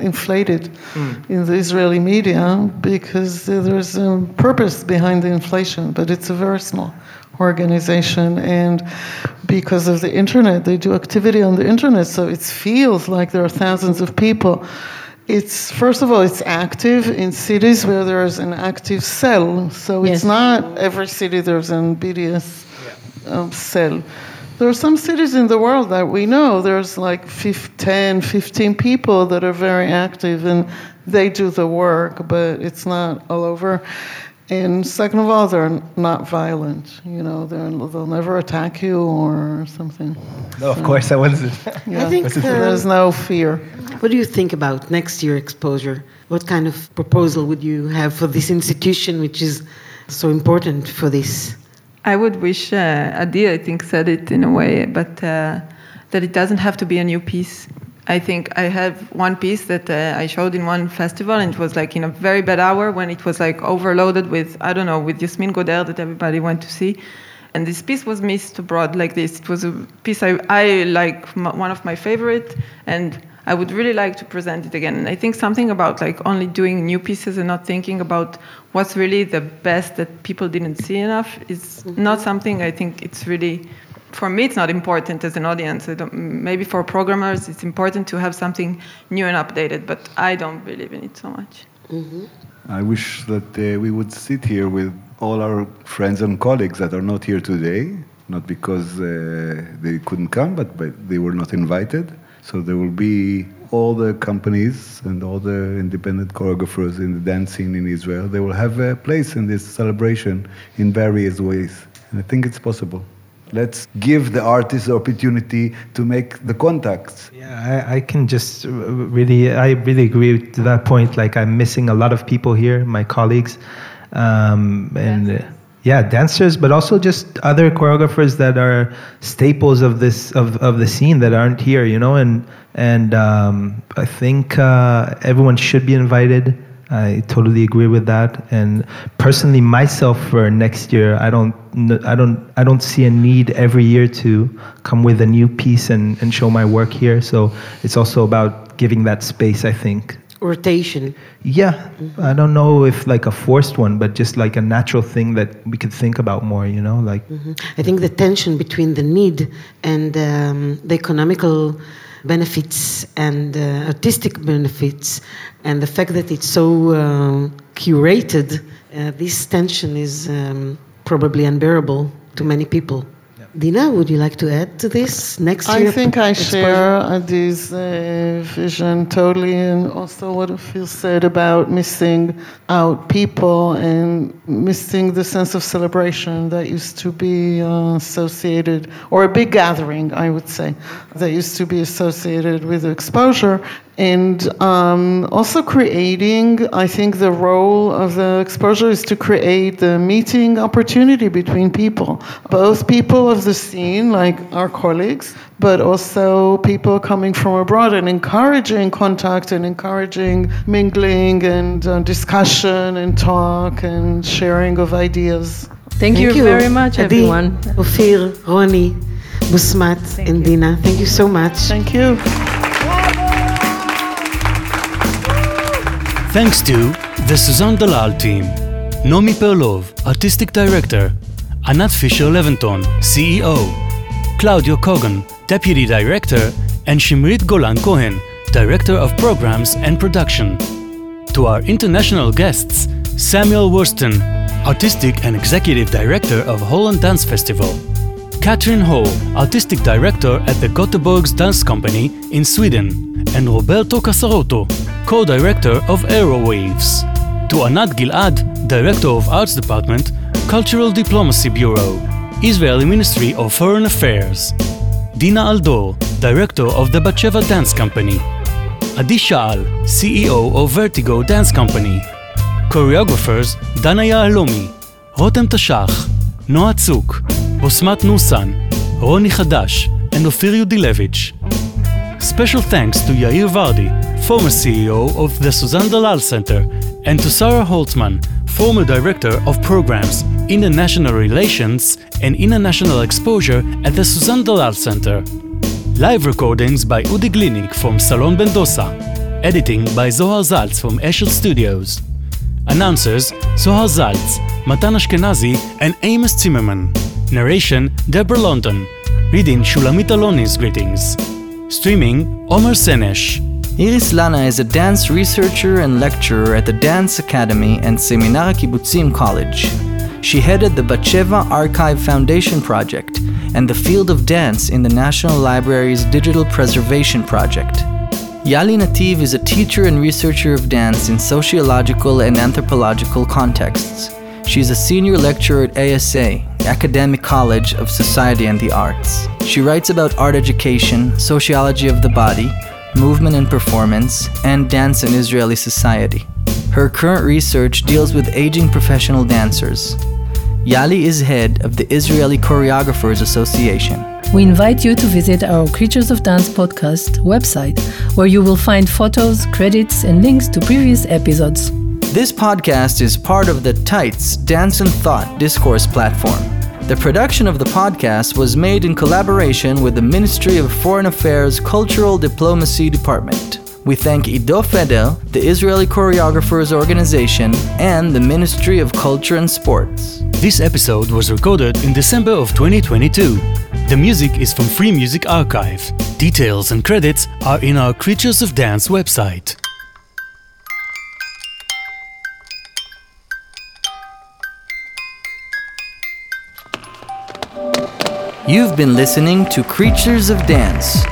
inflated in the Israeli media because there's a purpose behind the inflation, but it's a very small organization, and because of the internet, they do activity on the internet, so it feels like there are thousands of people. It's, first of all, it's active in cities where there's an active cell. So yes. It's not every city there's an BDS cell. There are some cities in the world that we know, there's like 10, 15 people that are very active and they do the work, but it's not all over. And second of all, they're not violent. You know, they'll never attack you or something. No, of course, that wasn't. Yeah. I think there's no fear. What do you think about next year Exposure? What kind of proposal would you have for this institution, which is so important for this? I would wish, Adi, I think, said it in a way, but that it doesn't have to be a new piece. I think I have one piece that I showed in one festival, and it was like in a very bad hour when it was like overloaded with, I don't know, with Yasmin Goder that everybody went to see. And this piece was missed abroad like this. It was a piece I like, one of my favorite, and I would really like to present it again. And I think something about like only doing new pieces and not thinking about what's really the best that people didn't see enough is not something I think it's really... For me, it's not important as an audience. Maybe for programmers, it's important to have something new and updated, but I don't believe in it so much. Mm-hmm. I wish that we would sit here with all our friends and colleagues that are not here today, not because they couldn't come, but they were not invited. So there will be all the companies and all the independent choreographers in the dance scene in Israel. They will have a place in this celebration in various ways. And I think it's possible. Let's give the artists the opportunity to make the contacts. Yeah, I can just I really agree with that point. Like I'm missing a lot of people here, my colleagues, dancers, but also just other choreographers that are staples of this of the scene that aren't here, you know. And I think everyone should be invited. I totally agree with that, and personally myself for next year, I don't see a need every year to come with a new piece and show my work here. So it's also about giving that space, I think. Rotation. Yeah, I don't know if like a forced one, but just like a natural thing that we could think about more, you know, like. Mm-hmm. I think the tension between the need and the economical benefits and artistic benefits, and the fact that it's so curated, this tension is probably unbearable to many people. Yeah. Dina, would you like to add to this next year? I think I share Adi's vision totally, and also what Ophir said about missing out people and missing the sense of celebration that used to be associated, or a big gathering, I would say, that used to be associated with exposure. And also creating, I think the role of the exposure is to create the meeting opportunity between people, both people of the scene, like our colleagues, but also people coming from abroad, and encouraging contact and encouraging mingling and discussion and talk and sharing of ideas. Thank you very much, Adi, everyone. Ophir, Rony, Bosmat, and Dina. Thank you so much. Thank you. Thanks to the Suzanne Dellal team, Nomi Perlov, Artistic Director, Anat Fischer-Leventon, CEO, Claudio Kogan, Deputy Director, and Shimrit Golan Cohen, Director of Programs and Production. To our international guests, Samuel Wursten, Artistic and Executive Director of Holland Dance Festival, Katrin Hall, Artistic Director at the Göteborgs Dance Company in Sweden, and Roberto Casarotto, Co-Director of AeroWaves. To Anat Gilad, Director of Arts Department, Cultural Diplomacy Bureau, Israeli Ministry of Foreign Affairs. Dina Aldor, Director of the Batsheva Dance Company. Adi Shaal, CEO of Vertigo Dance Company. Choreographers Dana Yalomi, Rotem Tashach, Noah Tsuk, Bosmat Nussan, Rony Khadash, and Ophir Yudilevich. Special thanks to Yair Vardi, former CEO of the Suzanne Dellal Center, and to Sarah Holtzman, former Director of Programs, International Relations and International Exposure at the Suzanne Dellal Center. Live recordings by Udi Glinik from Salon Bendosa. Editing by Zohar Zaltz from Eshel Studios. Announcers Zohar Zaltz, Matan Ashkenazi, and Amos Zimmerman. Narration Deborah London. Reading Shulamit Aloni's greetings. Streaming Omer Senesh. Iris Lana is a dance researcher and lecturer at the Dance Academy and Seminar Kibbutzim College. She headed the Batsheva Archive Foundation Project and the Field of Dance in the National Library's Digital Preservation Project. Yali Nativ is a teacher and researcher of dance in sociological and anthropological contexts. She is a senior lecturer at ASA, Academic College of Society and the Arts. She writes about art education, sociology of the body, movement and performance, and dance in Israeli society. Her current research deals with aging professional dancers. Yali is head of the Israeli Choreographers Association. We invite you to visit our Creatures of Dance podcast website, where you will find photos, credits, and links to previous episodes. This podcast is part of the Tights Dance and Thought discourse platform. The production of the podcast was made in collaboration with the Ministry of Foreign Affairs Cultural Diplomacy Department. We thank Ido Fedel, the Israeli Choreographers Organization, and the Ministry of Culture and Sports. This episode was recorded in December of 2022. The music is from Free Music Archive. Details and credits are in our Creatures of Dance website. You've been listening to Creatures of Dance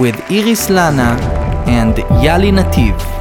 with Iris Lana and Yali Nativ.